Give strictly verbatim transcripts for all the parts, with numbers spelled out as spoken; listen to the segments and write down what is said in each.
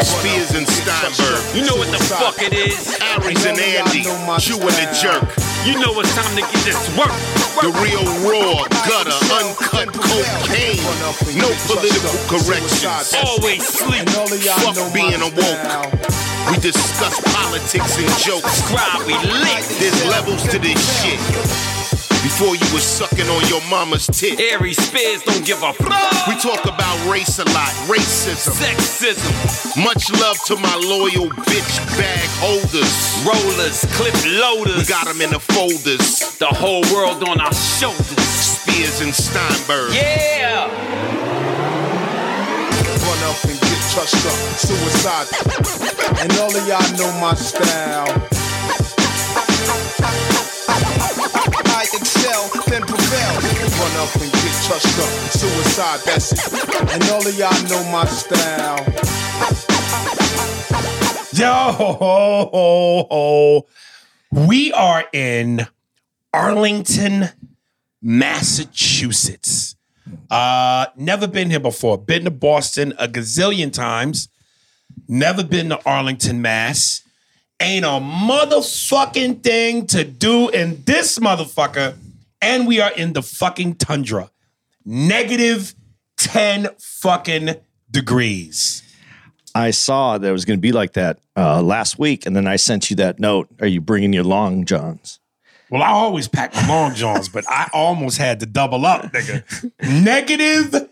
Spears and Steinberg, you know what the fuck it is. Aries and Andy, you and the jerk. You know it's time to get this work. The real raw, gutter, uncut cocaine. No political corrections. Always sleep. Fuck being awoke. We discuss politics and jokes. Cry, we lit. There's levels to this shit. Before you was sucking on your mama's tit. Aries Spears don't give a fuck. We talk about race a lot. Racism. Sexism. Much love to my loyal bitch bag holders. Rollers, clip loaders. We got them in the folders. The whole world on our shoulders. Spears and Steinberg. Yeah! Run up and get touched up, suicide. And all of y'all know my style. I excel, then prevail. Run up and get touched up, suicide, that's it. And all of y'all know my style. Yo ho ho ho. We are in Arlington, Massachusetts. Uh, never been here before. Been to Boston a gazillion times. Never been to Arlington, Mass. Ain't a motherfucking thing to do in this motherfucker. And we are in the fucking tundra. Negative ten fucking degrees. I saw that it was going to be like that uh, last week. And then I sent you that note. Are you bringing your long johns? Well, I always pack my long johns, but I almost had to double up, nigga. Negative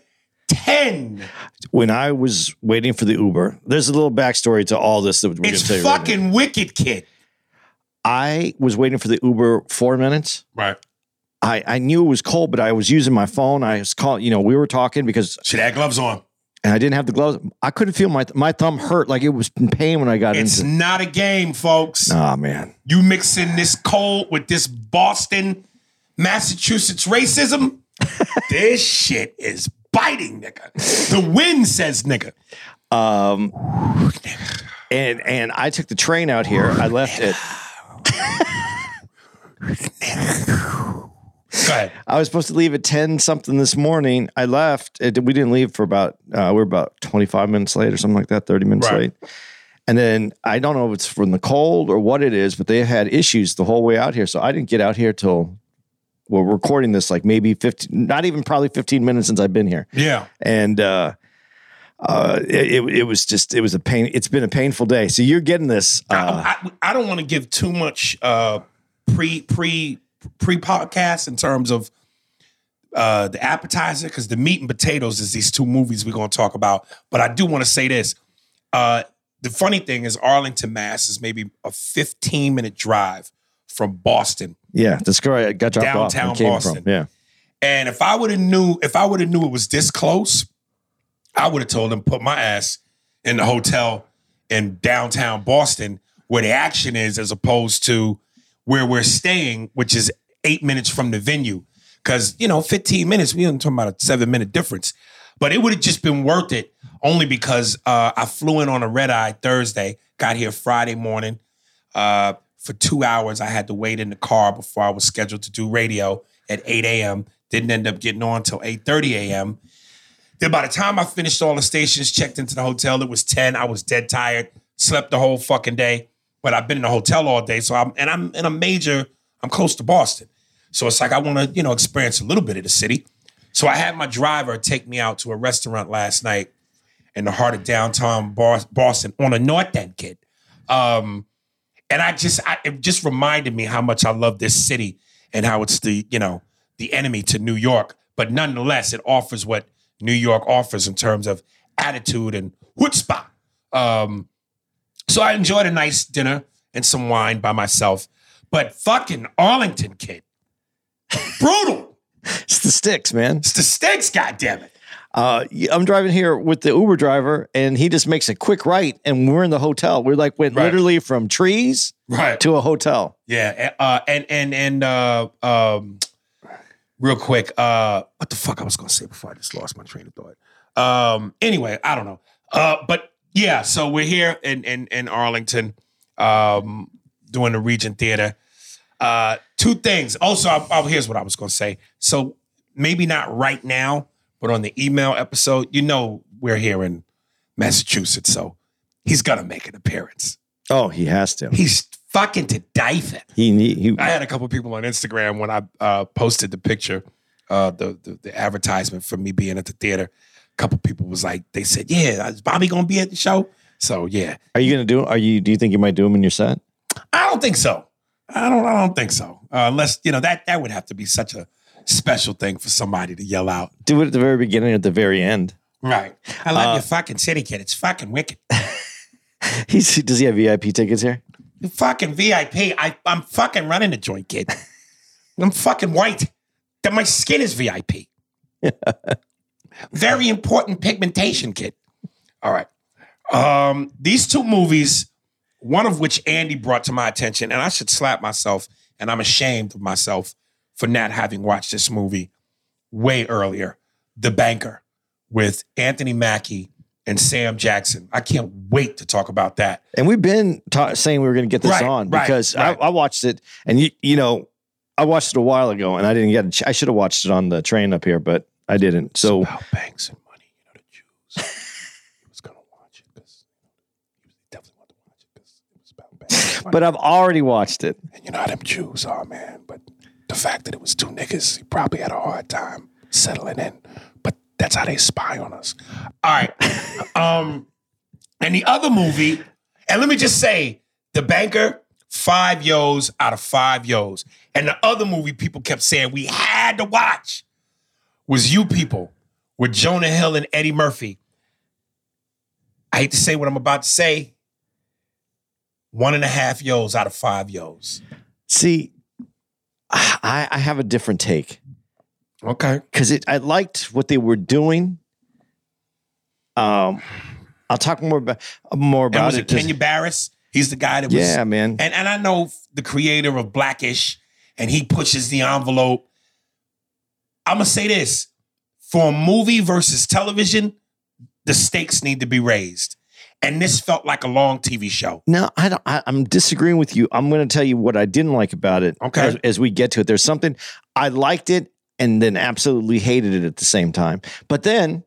ten. When I was waiting for the Uber, there's a little backstory to all this that we're going to tell you. It's fucking right wicked, kid. I was waiting for the Uber four minutes. Right. I, I knew it was cold, but I was using my phone. I was calling, you know, we were talking because she had gloves on. And I didn't have the gloves. I couldn't feel my th- my thumb hurt like it was in pain when I got in. It's into- not a game, folks. Nah, man. You mixing this cold with this Boston, Massachusetts racism? This shit is biting, nigga. The wind says, nigga. Um, and and I took the train out here. I left it. Go ahead. I was supposed to leave at ten something this morning. I left. It, we didn't leave for about, uh, we were about twenty-five minutes late or something like that, thirty minutes right. late. And then I don't know if it's from the cold or what it is, but they had issues the whole way out here. So I didn't get out here till we're recording this, like maybe fifteen, not even probably fifteen minutes since I've been here. Yeah. And uh, uh, it, it was just, it was a pain. It's been a painful day. So you're getting this. Uh, I, I, I don't want to give too much uh, pre, pre, pre-podcast in terms of uh, the appetizer, because the meat and potatoes is these two movies we're going to talk about. But I do want to say this. Uh, the funny thing is Arlington, Mass is maybe a fifteen-minute drive from Boston. Yeah, that's correct. I got dropped off. Downtown Boston. From, yeah. And if I would have knew, if I would have knew it was this close, I would have told them, put my ass in the hotel in downtown Boston where the action is, as opposed to where we're staying, which is eight minutes from the venue. Because, you know, fifteen minutes, we ain't talking about a seven-minute difference. But it would have just been worth it, only because uh, I flew in on a red-eye Thursday, got here Friday morning. Uh, for two hours, I had to wait in the car before I was scheduled to do radio at eight a.m. Didn't end up getting on until eight thirty a.m. Then by the time I finished all the stations, checked into the hotel, it was ten. I was dead tired, slept the whole fucking day. But I've been in a hotel all day, so I'm and I'm in a major. I'm close to Boston, so it's like I want to, you know, experience a little bit of the city. So I had my driver take me out to a restaurant last night in the heart of downtown Boston on a North End, kid. Um, and I just, I, it just reminded me how much I love this city and how it's the, you know, the enemy to New York, but nonetheless, it offers what New York offers in terms of attitude and chutzpah. Um, So I enjoyed a nice dinner and some wine by myself. But fucking Arlington, kid. Brutal. the sticks, man. It's the sticks, goddammit. Uh, I'm driving here with the Uber driver, and he just makes a quick right, and we're in the hotel. We're like went right. literally from trees right. to a hotel. Yeah, uh, and and and uh, um, real quick, uh, what the fuck I was gonna say before I just lost my train of thought. Um, anyway, I don't know, uh, but yeah, so we're here in in, in Arlington, um, doing the Regent Theater. Uh, two things. Also, I, I, here's what I was gonna say. So maybe not right now. But on the email episode, you know we're here in Massachusetts, so he's gonna make an appearance. Oh, he has to. He's fucking to die for. He, he, he. I had a couple people on Instagram when I uh, posted the picture, uh, the, the the advertisement for me being at the theater. A couple people was like, they said, "Yeah, is Bobby gonna be at the show?" So yeah, are you gonna do? Are you? Do you think you might do him in your set? I don't think so. I don't. I don't think so. Uh, unless you know that that would have to be such a special thing for somebody to yell out. Do it at the very beginning, at the very end. Right. I love uh, your fucking city, kid. It's fucking wicked. He's, does he have V I P tickets here? You fucking V I P. I, I'm fucking running the joint, kid. I'm fucking white. That my skin is V I P. Very important pigmentation, kid. All right. Um, these two movies, one of which Andy brought to my attention, and I should slap myself, and I'm ashamed of myself for not having watched this movie way earlier, The Banker with Anthony Mackie and Sam Jackson. I can't wait to talk about that. And we've been ta- saying we were going to get this right, on because right, right. I, I watched it and, you, you know, I watched it a while ago and I didn't get it. Ch- I should have watched it on the train up here, but I didn't. So it's about banks and money, you know, the Jews. He was going to watch it because he definitely wanted to watch it because it was about banks. But I've already watched it. And you know how them Jews are, man, but the fact that it was two niggas, he probably had a hard time settling in. But that's how they spy on us. All right. um, and the other movie, and let me just say, The Banker, five yos out of five yos. And the other movie people kept saying we had to watch was You People with Jonah Hill and Eddie Murphy. I hate to say what I'm about to say. One and a half yos out of five yos. See, I, I have a different take. Okay. Because I liked what they were doing. Um, I'll talk more about more about and was it. it Kenya Barris? He's the guy that was. Yeah, man. And and I know the creator of Black-ish, and he pushes the envelope. I'm gonna say this: for a movie versus television, the stakes need to be raised. And this felt like a long T V show. No, I don't, I, I'm disagreeing with you. I'm going to tell you what I didn't like about it okay. as, as we get to it. There's something I liked it and then absolutely hated it at the same time. But then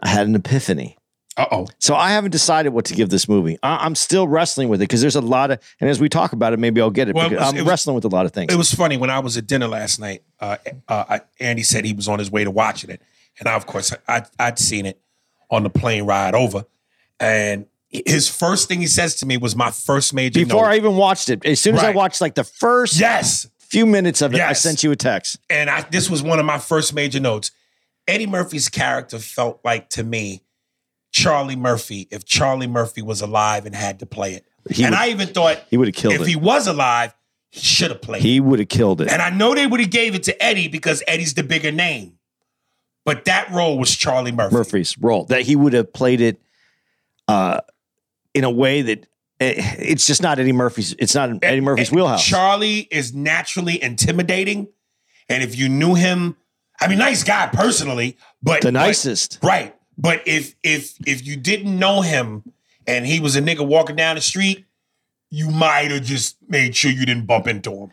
I had an epiphany. Uh-oh. So I haven't decided what to give this movie. I, I'm still wrestling with it because there's a lot of, and as we talk about it, maybe I'll get it. Well, because it was, I'm it was, wrestling with a lot of things. It was funny. When I was at dinner last night, uh, uh, Andy said he was on his way to watching it. And I, of course, I, I'd seen it on the plane ride over. And his first thing he says to me was my first major Before note. I even watched it. As soon as right. I watched like the first yes. few minutes of it, yes. I sent you a text. And I, this was one of my first major notes. Eddie Murphy's character felt like, to me, Charlie Murphy, if Charlie Murphy was alive and had to play it. He and would, I even thought he would have killed if it. If he was alive, he should have played he it. He would have killed it. And I know they would have gave it to Eddie because Eddie's the bigger name. But that role was Charlie Murphy. Murphy's role. That he would have played it Uh, in a way that it, it's just not Eddie Murphy's. It's not Eddie Murphy's and, wheelhouse. Charlie is naturally intimidating, and if you knew him, I mean, nice guy personally, but the nicest, but, right? But if if if you didn't know him and he was a nigga walking down the street, you might have just made sure you didn't bump into him.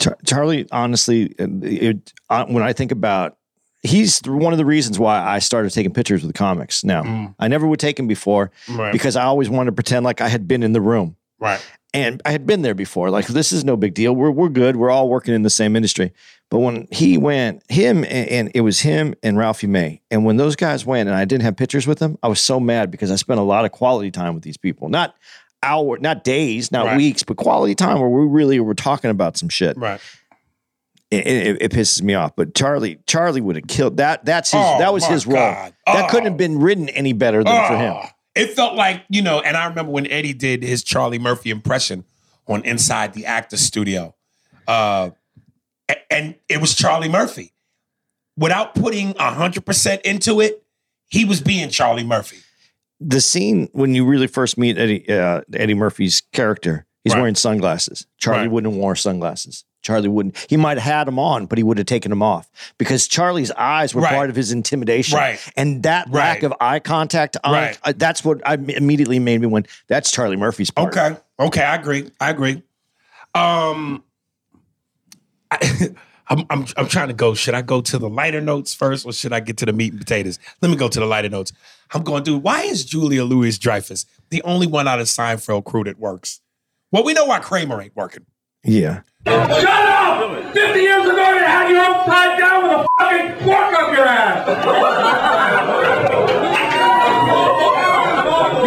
Char- Charlie, honestly, it, uh, when I think about. He's one of the reasons why I started taking pictures with comics now. Mm. I never would take them before right. because I always wanted to pretend like I had been in the room. Right. And I had been there before. Like, this is no big deal. We're we're good. We're all working in the same industry. But when he went, him and, and it was him and Ralphie May. And when those guys went and I didn't have pictures with them, I was so mad because I spent a lot of quality time with these people. Not hour, not days, not right. weeks, but quality time where we really were talking about some shit. Right. It, it, it pisses me off, but Charlie, Charlie would have killed that. That's his. Oh, that was his role. God. That oh. couldn't have been written any better than oh. for him. It felt like, you know, and I remember when Eddie did his Charlie Murphy impression on Inside the Actors Studio, uh, and it was Charlie Murphy. without putting one hundred percent into it, he was being Charlie Murphy. The scene when you really first meet Eddie, uh, Eddie Murphy's character, he's right. wearing sunglasses. Charlie right. wouldn't have worn sunglasses. Charlie wouldn't. He might have had them on, but he would have taken them off because Charlie's eyes were right. part of his intimidation. Right. And that right. lack of eye contact, eye, right. uh, that's what I, immediately made me win. That's Charlie Murphy's part. Okay. Okay. I agree. I agree. Um, I, I'm, I'm, I'm trying to go. Should I go to the lighter notes first or should I get to the meat and potatoes? Let me go to the lighter notes. I'm going, dude, why is Julia Louis-Dreyfus the only one out of Seinfeld crew that works? Well, we know why Kramer ain't working. Yeah. Shut up! fifty years ago, you had your own tied down with a fucking fork up your ass!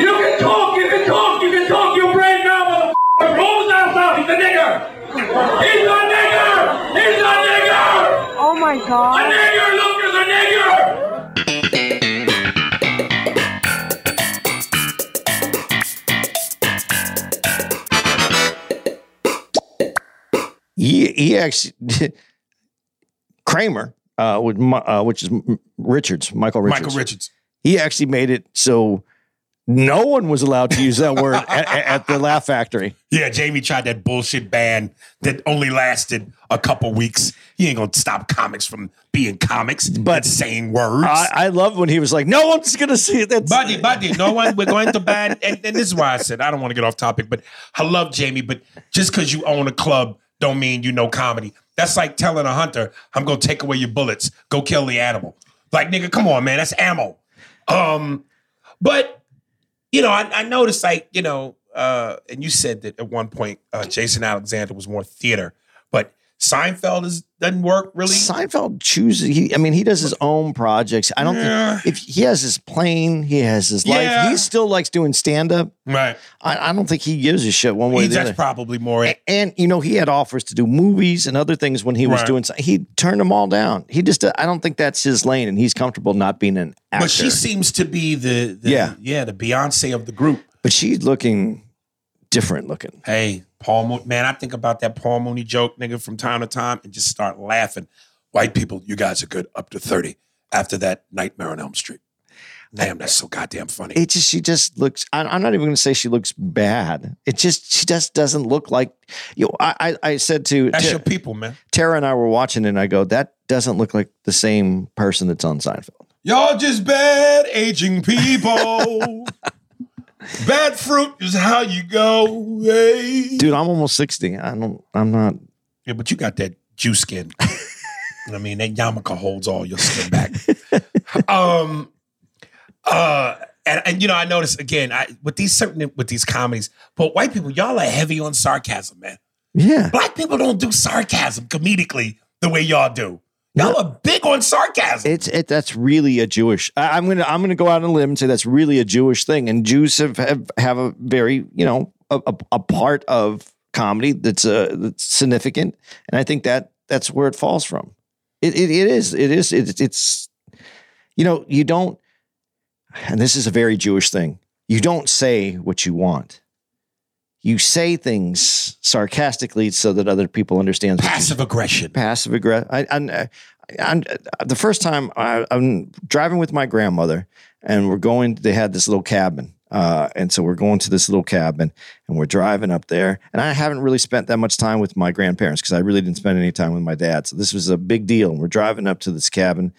You can talk, you can talk, you can talk your brain down with a fucking rolls outside. He's a nigger! He's a nigger! He's a nigger! Oh my God. A nigger! Look, is a nigger! He, he actually, Kramer, uh, with, uh, which is Richards, Michael Richards. Michael Richards. He actually made it so no one was allowed to use that word at, at the Laugh Factory. Yeah, Jamie tried that bullshit ban that only lasted a couple weeks. He ain't going to stop comics from being comics, but saying words. I, I love when he was like, no one's going to see it. That's- buddy, buddy, no one, we're going to ban. And, and this is why I said, I don't want to get off topic, but I love Jamie, but just because you own a club don't mean you know comedy. That's like telling a hunter, I'm going to take away your bullets. Go kill the animal. Like, nigga, come on, man. That's ammo. Um, but, you know, I, I noticed, like, you know, uh, and you said that at one point, uh, Jason Alexander was more theater. But Seinfeld is, doesn't work, really. Seinfeld chooses. He, I mean, he does his own projects. I don't yeah. think, if he has his plane, he has his life. Yeah. He still likes doing stand-up. Right. I, I don't think he gives a shit one way he, or the that's other. That's probably more it. And, and, you know, he had offers to do movies and other things when he was right. doing, he turned them all down. He just, I don't think that's his lane, and he's comfortable not being an actor. But she seems to be the, the yeah. yeah, the Beyonce of the group. But she's looking different looking. Hey. Paul Mooney, man, I think about that Paul Mooney joke, nigga, from time to time and just start laughing. White people, you guys are good up to thirty. After that, Nightmare on Elm Street. Damn, that's so goddamn funny. It just, she just looks, I'm not even going to say she looks bad. It just, she just doesn't look like, you know, I, I, I said to- That's to, your people, man. Tara and I were watching and I go, that doesn't look like the same person that's on Seinfeld. Y'all just bad aging people. Bad fruit is how you go. Hey. Dude, I'm almost sixty. I don't, I'm not. Yeah, but you got that juice skin. I mean, that yarmulke holds all your skin back. um, uh, and, and you know, I noticed again, I, with these certain, with these comedies, but white people, y'all are heavy on sarcasm, man. Yeah. Black people don't do sarcasm comedically the way y'all do. Y'all are big on sarcasm. It's it. That's really a Jewish. I, I'm gonna I'm gonna go out on a limb and say that's really a Jewish thing. And Jews have have, have a very you know a, a, a part of comedy that's a uh, that's significant. And I think that that's where it falls from. It it, it is it is it, it's you know you don't. And this is a very Jewish thing. You don't say what you want. You say things sarcastically so that other people understand. Passive aggression. Passive aggression. I, I, I, I, the first time I, I'm driving with my grandmother and we're going, they had this little cabin. Uh, and so we're going to this little cabin and we're driving up there. And I haven't really spent that much time with my grandparents because I really didn't spend any time with my dad. So this was a big deal. And we're driving up to this cabin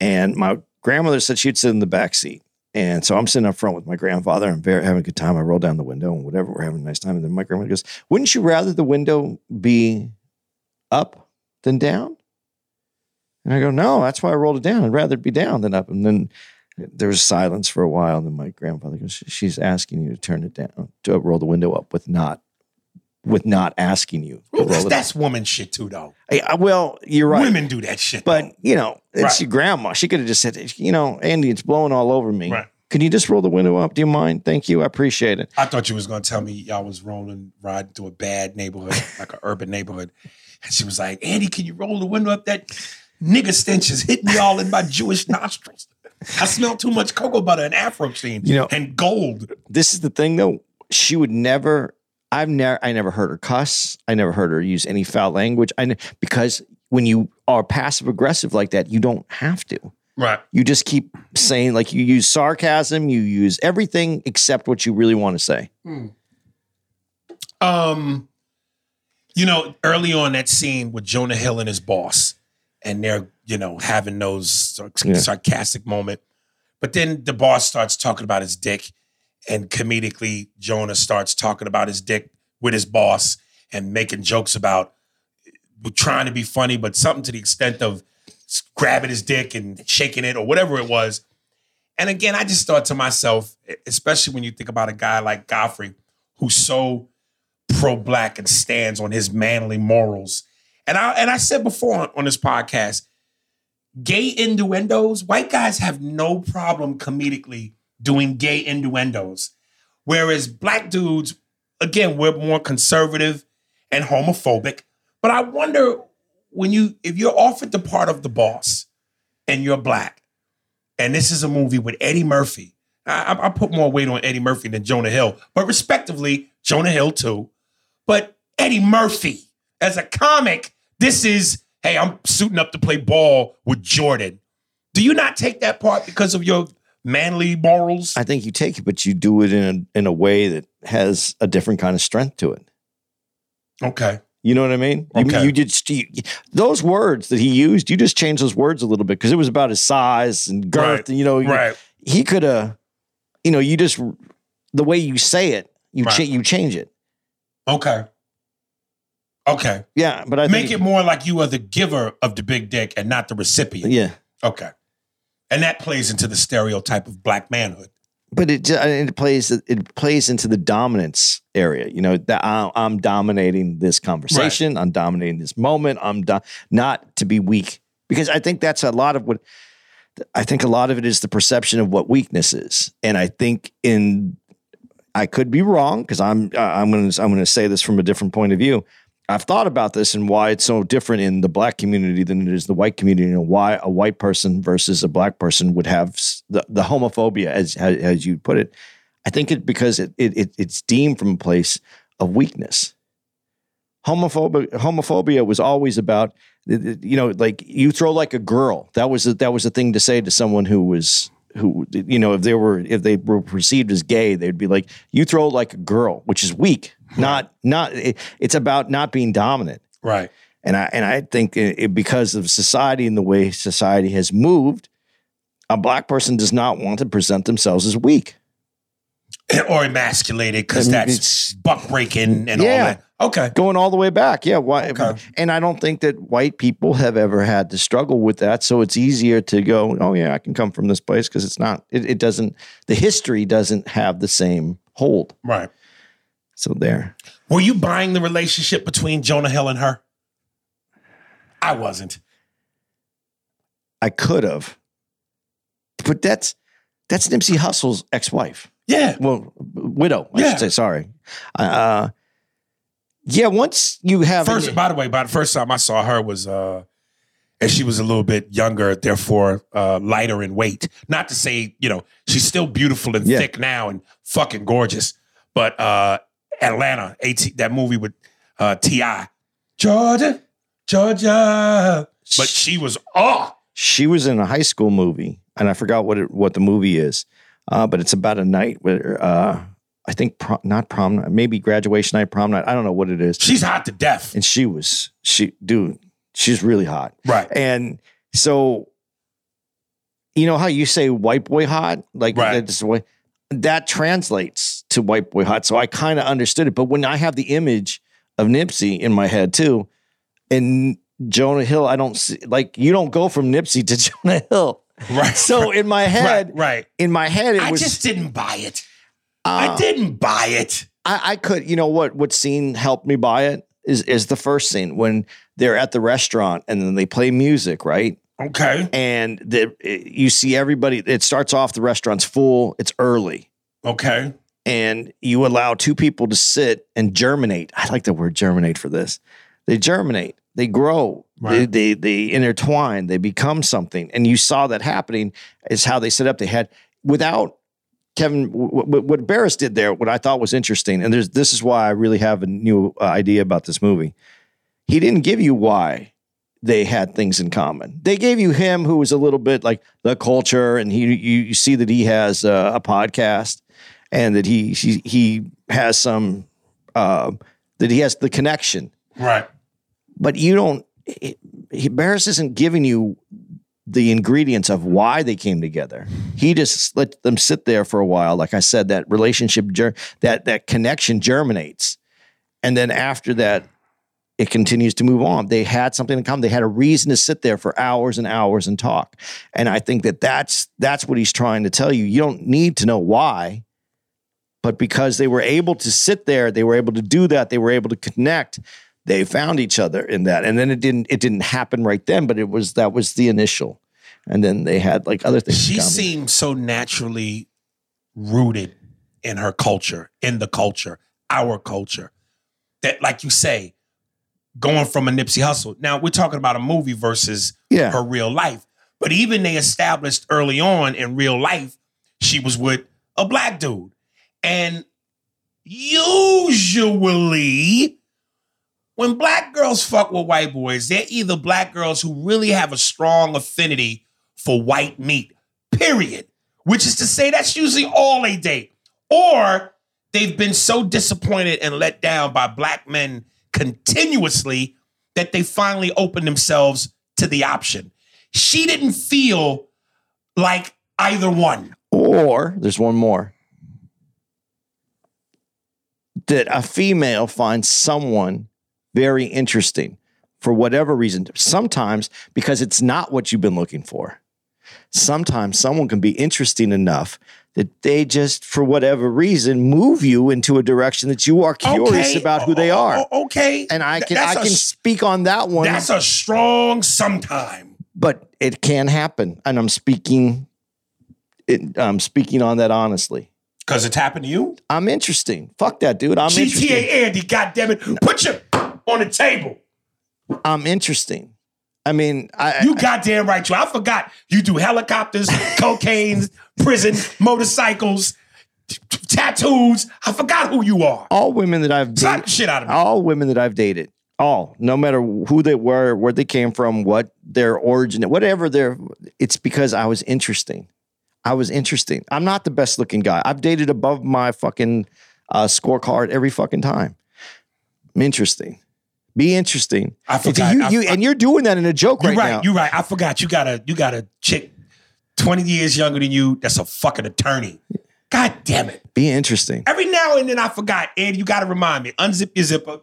and my grandmother said she'd sit in the back seat. And so I'm sitting up front with my grandfather. I'm very having a good time. I roll down the window and whatever. We're having a nice time. And then my grandmother goes, wouldn't you rather the window be up than down? And I go, no, that's why I rolled it down. I'd rather it be down than up. And then there was silence for a while. And then my grandfather goes, she's asking you to turn it down, to roll the window up with not, with not asking you. Ooh, that's that's woman shit too, though. Hey, I, well, you're right. Women do that shit. But, though. You know, it's right. Your grandma. She could have just said, you know, Andy, it's blowing all over me. Right. Can you just roll the window up? Do you mind? Thank you. I appreciate it. I thought you was going to tell me y'all was rolling, riding through a bad neighborhood, like an urban neighborhood. And she was like, Andy, can you roll the window up? That nigga stench is hitting me all in my Jewish nostrils. I smell too much cocoa butter and Afro-steam, you know, and gold. This is the thing, though. She would never... I've never, I never heard her cuss. I never heard her use any foul language. I ne- because when you are passive aggressive like that, you don't have to. Right. You just keep saying, like, you use sarcasm, you use everything except what you really want to say. Mm. Um, you know, early on that scene with Jonah Hill and his boss, and they're, you know, having those sarc- yeah. sarcastic moment. But then the boss starts talking about his dick, and comedically Jonah starts talking about his dick with his boss and making jokes about trying to be funny, but something to the extent of grabbing his dick and shaking it or whatever it was. And again, I just thought to myself, especially when you think about a guy like Godfrey, who's so pro-black and stands on his manly morals. And I and I said before on, on this podcast, gay innuendos, white guys have no problem comedically doing gay innuendos. Whereas black dudes, again, we're more conservative and homophobic. But I wonder, when you, if you're offered the part of the boss and you're black, and this is a movie with Eddie Murphy, I, I put more weight on Eddie Murphy than Jonah Hill, but respectively, Jonah Hill too. But Eddie Murphy, as a comic, this is, hey, I'm suiting up to play ball with Jordan. Do you not take that part because of your manly morals? I think you take it, but you do it in a, in a way that has a different kind of strength to it. Okay. You know what I mean? Okay. You, you did you, those words that he used. You just changed those words a little bit because it was about his size and girth, right. and you know, right. you, he could have. Uh, you know, you just the way you say it, you right. cha- you change it. Okay. Okay. Yeah, but I make think, it more like you are the giver of the big dick and not the recipient. Yeah. Okay. And that plays into the stereotype of black manhood. But it it plays it plays into the dominance area, you know. That I'm dominating this conversation, right. I'm dominating this moment. I'm do- not to be weak, because I think that's a lot of what I think a lot of it is the perception of what weakness is, and I think in I could be wrong because I'm I'm going to I'm going to say this from a different point of view. I've thought about this and why it's so different in the black community than it is the white community, and why a white person versus a black person would have the, the homophobia, as as you put it. I think it because it, it it's deemed from a place of weakness. Homophobia homophobia was always about, you know, like you throw like a girl. That was a, that was a thing to say to someone who was who you know if they were if they were perceived as gay, they'd be like, you throw like a girl, which is weak. Not, not. It, it's about not being dominant, right? And I and I think it, it, because of society and the way society has moved, a black person does not want to present themselves as weak or emasculated, because that's buck breaking and yeah, all that. Okay, going all the way back, yeah. Why? Okay. And I don't think that white people have ever had to struggle with that, so it's easier to go, oh yeah, I can come from this place, because it's not. It, it doesn't. The history doesn't have the same hold, right? So there. Were you buying the relationship between Jonah Hill and her? I wasn't. I could have. But that's that's Nipsey Hussle's ex-wife. Yeah. Well, widow, I yeah. should say. Sorry. Uh, yeah, once you have... First, a, by the way, by the first time I saw her was... Uh, and she was a little bit younger, therefore uh, lighter in weight. Not to say, you know, she's still beautiful and yeah. thick now and fucking gorgeous. But... Uh, Atlanta, eighteen, that movie with uh, T I Georgia, Georgia. But she was, oh. She was in a high school movie, and I forgot what it, what the movie is, uh, but it's about a night where, uh, I think, prom, not prom night, maybe graduation night, prom night. I don't know what it is. She's hot to death. And she was, she, dude, she's really hot. Right. And so, you know how you say white boy hot? Like, right. that's the way, that translates to white boy hot, so I kind of understood it. But when I have the image of Nipsey in my head too, and Jonah Hill, I don't see, like, you don't go from Nipsey to Jonah Hill, right? So in my head, right, right. in my head, it I was, just didn't buy it. Uh, I didn't buy it. I, I could, you know what? What scene helped me buy it is is the first scene when they're at the restaurant and then they play music, right? Okay, and the, you see everybody. It starts off, the restaurant's full. It's early. Okay. And you allow two people to sit and germinate. I like the word germinate for this. They germinate. They grow. Right. They, they they intertwine. They become something. And you saw that happening is how they set up. They had, without Kevin, what, what Barris did there, what I thought was interesting, and there's this is why I really have a new idea about this movie. He didn't give you why they had things in common. They gave you him, who was a little bit like the culture, and he you, you see that he has a, a podcast, and that he he, he has some uh, that he has the connection, right? But you don't. It, it, Barris isn't giving you the ingredients of why they came together. He just let them sit there for a while. Like I said, that relationship, that that connection germinates, and then after that, it continues to move on. They had something in common. They had a reason to sit there for hours and hours and talk. And I think that that's, that's what he's trying to tell you. You don't need to know why, but because they were able to sit there, they were able to do that. They were able to connect. They found each other in that. And then it didn't, it didn't happen right then, but it was, that was the initial. And then they had like other things. She seemed so naturally rooted in her culture, in the culture, our culture, that like you say, going from a Nipsey Hussle. Now, we're talking about a movie versus yeah. her real life. But even they established early on in real life, she was with a black dude. And usually, when black girls fuck with white boys, they're either black girls who really have a strong affinity for white meat, period. Which is to say that's usually all they date. Or they've been so disappointed and let down by black men continuously that they finally opened themselves to the option. She didn't feel like either one. Or there's one more. That a female finds someone very interesting for whatever reason. Sometimes because it's not what you've been looking for. Sometimes someone can be interesting enough that they just, for whatever reason, move you into a direction that you are curious okay. about who they are. Okay. And I can that's I can a, speak on that one. That's a strong sometime. But it can happen. And I'm speaking it, I'm speaking on that honestly. Because it's happened to you? I'm interesting. Fuck that, dude. I'm G T A interesting. G T A Andy, goddammit. No. Put you on the table. I'm interesting. I mean, I, you goddamn right, you. I forgot you do helicopters, cocaine, prison, motorcycles, t- t- tattoos. I forgot who you are. All women that I've dated, shit out of me. All women that I've dated, all, no matter who they were, where they came from, what their origin, whatever their, it's because I was interesting. I was interesting. I'm not the best looking guy. I've dated above my fucking uh, scorecard every fucking time. I'm interesting. Be interesting. I forgot. You, you, I, I, and you're doing that in a joke right, right now. You're right. I forgot. You got a you got a chick twenty years younger than you that's a fucking attorney. God damn it. Be interesting. Every now and then I forgot. Ed, you got to remind me. Unzip your zipper.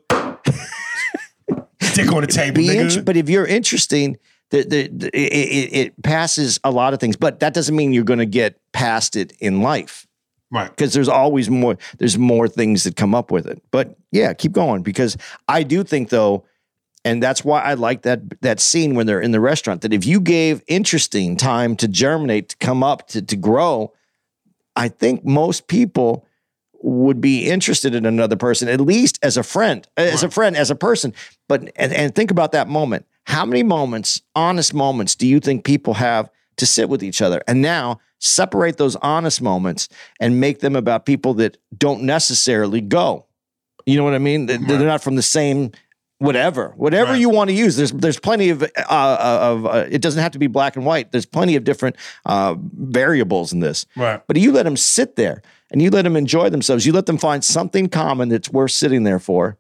Dick on the table, Be nigga. Int- but if you're interesting, the, the, the, it, it passes a lot of things. But that doesn't mean you're going to get past it in life. Right. Because there's always more, there's more things that come up with it. But yeah, keep going. Because I do think though, and that's why I like that that scene when they're in the restaurant, that if you gave interesting time to germinate, to come up, to, to grow, I think most people would be interested in another person, at least as a friend, as right. a friend, as a person. But and, and think about that moment. How many moments, honest moments, do you think people have to sit with each other? And now separate those honest moments and make them about people that don't necessarily go. You know what I mean? They're, right. they're not from the same whatever. Whatever right. you want to use. There's there's plenty of, uh, of uh, it doesn't have to be black and white. There's plenty of different uh, variables in this. Right. But you let them sit there and you let them enjoy themselves. You let them find something common that's worth sitting there for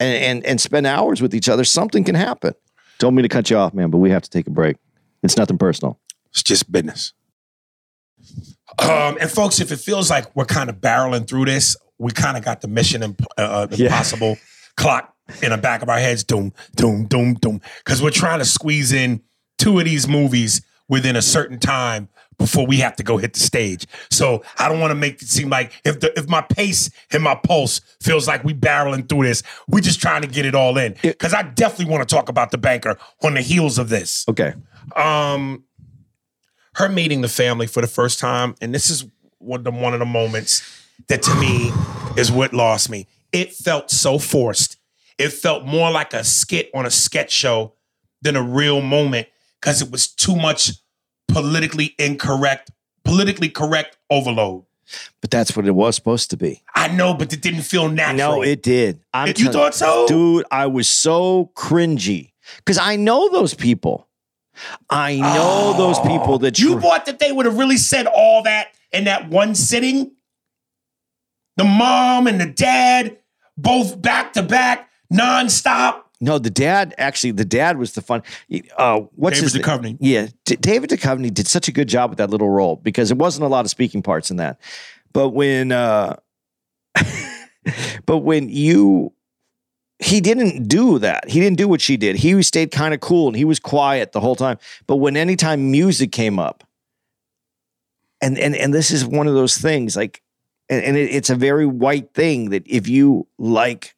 and and, and spend hours with each other. Something can happen. Told me to cut you off, man, but we have to take a break. It's nothing personal. It's just business. Um, and folks, if it feels like we're kind of barreling through this, we kind of got the Mission imp- uh, Impossible yeah. clock in the back of our heads. Doom, doom, doom, doom. Because we're trying to squeeze in two of these movies within a certain time before we have to go hit the stage. So I don't want to make it seem like if the, if my pace and my pulse feels like we barreling through this, we're just trying to get it all in. Because I definitely want to talk about The Banker on the heels of this. Okay. Um... Her meeting the family for the first time, and this is one of the, one of the moments that to me is what lost me. It felt so forced. It felt more like a skit on a sketch show than a real moment because it was too much politically incorrect, politically correct overload. But that's what it was supposed to be. I know, but it didn't feel natural. No, it did. I'm you t- thought so? Dude, I was so cringy. Because I know those people. I know oh, those people that you thought that they would have really said all that in that one sitting. The mom and the dad, both back to back, nonstop. No, the dad actually. The dad was the fun. Uh, what's David his Duchovny? Yeah, D- David Duchovny did such a good job with that little role because it wasn't a lot of speaking parts in that. But when, uh, but when you. He didn't do that. He didn't do what she did. He stayed kind of cool and he was quiet the whole time. But when anytime music came up, and and and this is one of those things, like, and, and it, it's a very white thing that if you like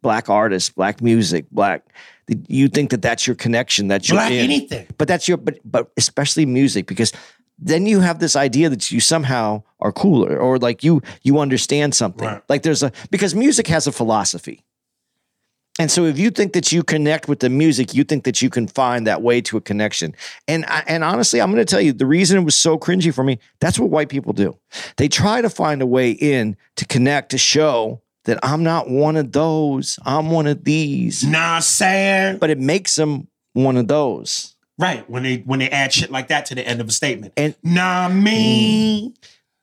black artists, black music, black, you think that that's your connection, that's your black in. anything. But that's your but but especially music, because then you have this idea that you somehow are cooler, or like you you understand something. Right. Like there's a, because music has a philosophy. And so if you think that you connect with the music, you think that you can find that way to a connection. And I, and honestly, I'm going to tell you, the reason it was so cringy for me, that's what white people do. They try to find a way in to connect, to show that I'm not one of those. I'm one of these. Nah, Sam. But it makes them one of those. Right, when they when they add shit like that to the end of a statement. And nah, me.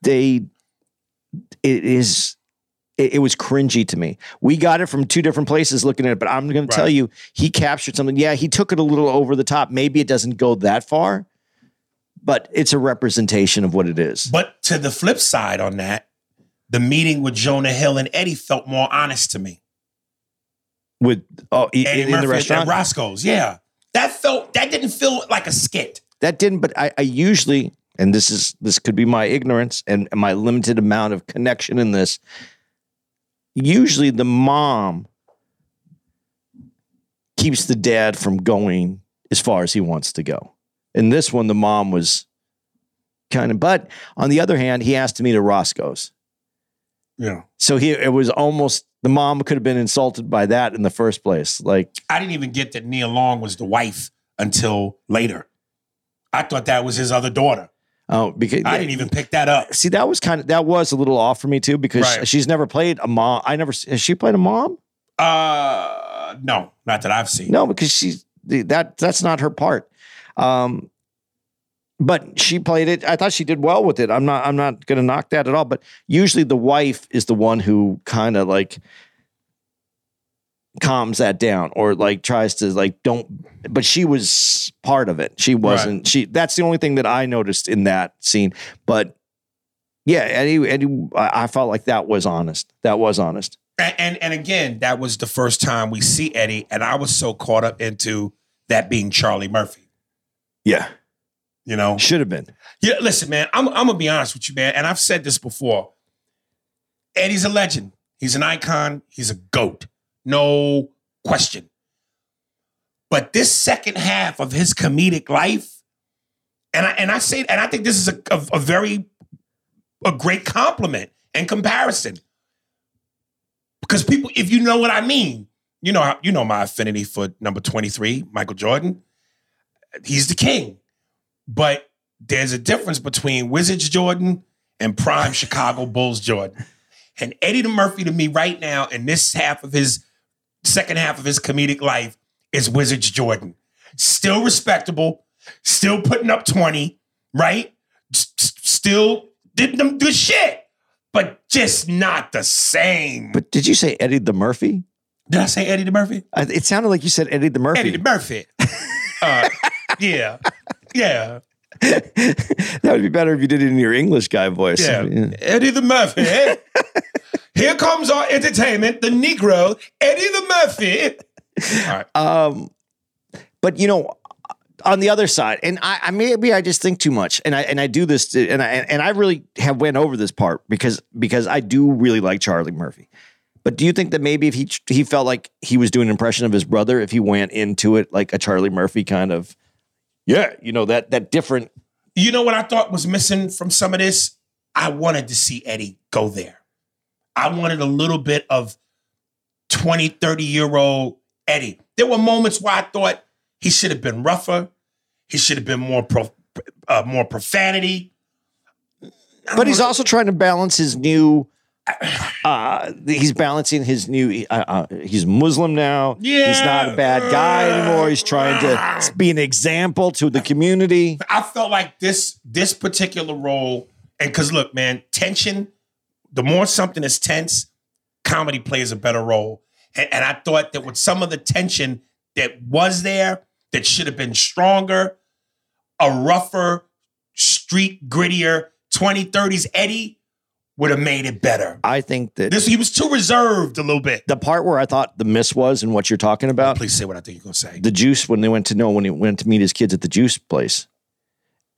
They, it is, it, it was cringy to me. We got it from two different places looking at it, but I'm going right. to tell you, he captured something. Yeah, he took it a little over the top. Maybe it doesn't go that far, but it's a representation of what it is. But to the flip side on that, the meeting with Jonah Hill and Eddie felt more honest to me. With oh, Eddie in, Murphy in the restaurant? At Roscoe's, yeah. That felt that didn't feel like a skit. That didn't, but I, I usually, and this is this could be my ignorance and my limited amount of connection in this. Usually, the mom keeps the dad from going as far as he wants to go. In this one, the mom was kind of, but on the other hand, he asked me to Roscoe's. Yeah. So he it was almost. The mom could have been insulted by that in the first place. Like, I didn't even get that Nia Long was the wife until later. I thought that was his other daughter. Oh, because I yeah. didn't even pick that up. See, that was kind of that was a little off for me too, because right. she's never played a mom. I never has she played a mom? Uh, no, not that I've seen. No, because she's that that's not her part. Um, but she played it. I thought she did well with it. I'm not I'm not going to knock that at all. But usually the wife is the one who kind of like calms that down, or like tries to like don't. But she was part of it. She wasn't. Right. She. That's the only thing that I noticed in that scene. But yeah, Eddie, Eddie, I felt like that was honest. That was honest. And, and and again, that was the first time we see Eddie. And I was so caught up into that being Charlie Murphy. Yeah. You know, should have been. Yeah, listen, man, I'm, I'm gonna be honest with you, man. And I've said this before. Eddie's a legend. He's an icon. He's a GOAT. No question. But this second half of his comedic life, and I and I say, and I think this is a, a, a very a great compliment and comparison, because people, if you know what I mean, you know, you know my affinity for number twenty-three, Michael Jordan. He's the king. But there's a difference between Wizards Jordan and prime Chicago Bulls Jordan. And Eddie the Murphy to me right now in this half of his, second half of his comedic life is Wizards Jordan. Still respectable, still putting up twenty, right? S- still did them good shit, but just not the same. But did you say Eddie the Murphy? Did I say Eddie the Murphy? Uh, it sounded like you said Eddie the Murphy. Eddie the Murphy. Uh, yeah. Yeah. That would be better if you did it in your English guy voice. Yeah. Yeah. Eddie the Murphy. Here comes our entertainment, the Negro, Eddie the Murphy. All right. Um, but, you know, on the other side, and I, I maybe I just think too much, and I and I do this, and I and I really have went over this part because because I do really like Charlie Murphy. But do you think that maybe if he he felt like he was doing an impression of his brother, if he went into it like a Charlie Murphy kind of? Yeah, you know, that that different. You know what I thought was missing from some of this? I wanted to see Eddie go there. I wanted a little bit of twenty, thirty-year-old Eddie. There were moments where I thought he should have been rougher. He should have been more pro, uh, more profanity. But he's also trying to balance his new Uh, he's balancing his new, uh, uh, he's Muslim now. Yeah. He's not a bad guy anymore. He's trying to be an example to the community. I felt like this, this particular role, and because look, man, tension, the more something is tense, comedy plays a better role. And, and I thought that with some of the tension that was there, that should have been stronger, a rougher, street grittier, twenty thirties Eddie would have made it better. I think that... This, he was too reserved a little bit. The part where I thought the miss was and what you're talking about... Oh, please say what I think you're going to say. The juice, when they went to know, when he went to meet his kids at the juice place.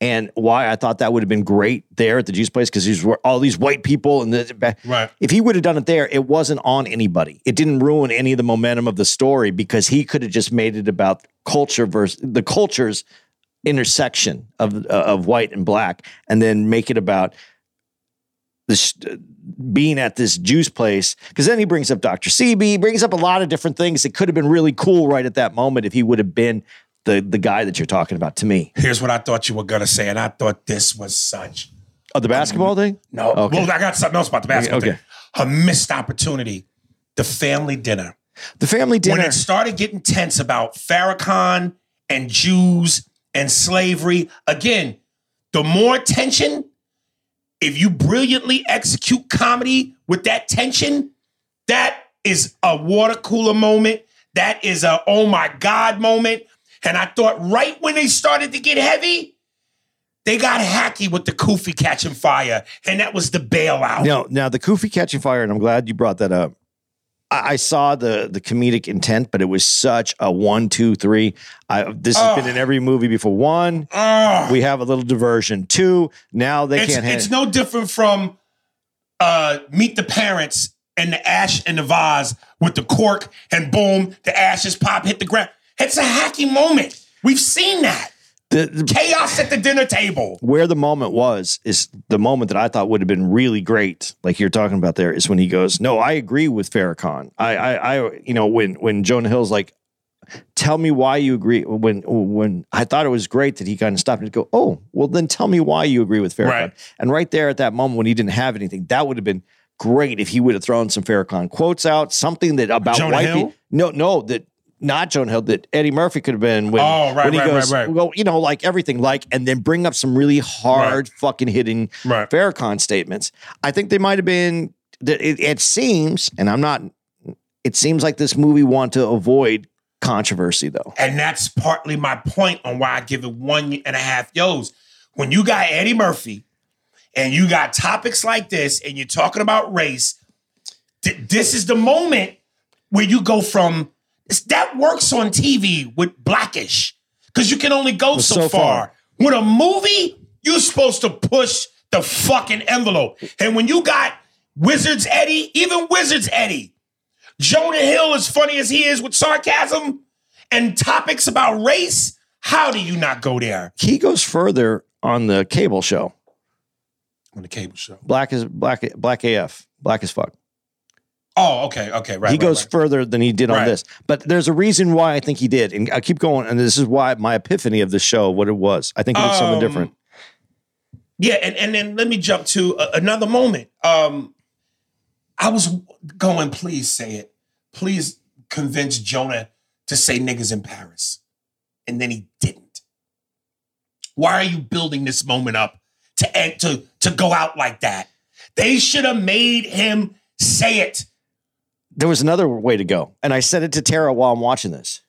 And why I thought that would have been great there at the juice place, because these were all these white people. And the, right. If he would have done it there, it wasn't on anybody. It didn't ruin any of the momentum of the story, because he could have just made it about culture versus... The culture's intersection of, uh, of white and black, and then make it about... This, uh, being at this juice place, because then he brings up Doctor C B, brings up a lot of different things that could have been really cool right at that moment if he would have been the the guy that you're talking about to me. Here's what I thought you were going to say, and I thought this was such... Oh, the basketball um, thing? No. Okay. Well, I got something else about the basketball okay. thing. A missed opportunity. The family dinner. The family dinner. When it started getting tense about Farrakhan and Jews and slavery, again, the more tension... If you brilliantly execute comedy with that tension, that is a water cooler moment. That is a, oh my God moment. And I thought right when they started to get heavy, they got hacky with the Kofi catching fire. And that was the bailout. Now, now the Kofi catching fire, and I'm glad you brought that up. I, I saw the, the comedic intent, but it was such a one, two, three. I, this has oh. been in every movie before. One, oh. we have a little diversion. Two, now they it's, can't handle it. It's no different from uh, Meet the Parents and the ash and the vase with the cork, and boom, the ashes pop, hit the ground. It's a hacky moment. We've seen that. The, the, Chaos at the dinner table. Where the moment was is the moment that I thought would have been really great, like you're talking about there, is when he goes, no, I agree with Farrakhan. I, I, I you know, when when Jonah Hill's like, tell me why you agree. When when I thought it was great that he kind of stopped and go, oh, well, then tell me why you agree with Farrakhan. Right. And right there at that moment when he didn't have anything, that would have been great if he would have thrown some Farrakhan quotes out, something that about Jonah white Hill? people. No, no, that. Not Jonah Hill, that Eddie Murphy could have been when, oh, right, when he right, goes, right, right. Well, you know, like everything, like, and then bring up some really hard right. fucking hitting right. Farrakhan statements. I think they might have been, it, it seems, and I'm not, it seems like this movie wanted to avoid controversy, though. And that's partly my point on why I give it one and a half yo's. When you got Eddie Murphy and you got topics like this and you're talking about race, th- this is the moment where you go from... That works on T V with Black-ish, because you can only go so, so far. far. With a movie, you're supposed to push the fucking envelope. And when you got Wizards Eddie, even Wizards Eddie, Jonah Hill, as funny as he is with sarcasm and topics about race, how do you not go there? He goes further on the cable show. On the cable show. Black is black, black A F, black as fuck. Oh, okay, okay, right. He right, goes right. further than he did right. on this. But there's a reason why I think he did. And I keep going, and this is why my epiphany of the show, what it was. I think it was um, something different. Yeah, and, and then let me jump to a, another moment. Um, I was going, please say it. Please convince Jonah to say niggas in Paris. And then he didn't. Why are you building this moment up to to, to go out like that? They should have made him say it. There was another way to go. And I said it to Tara while I'm watching this.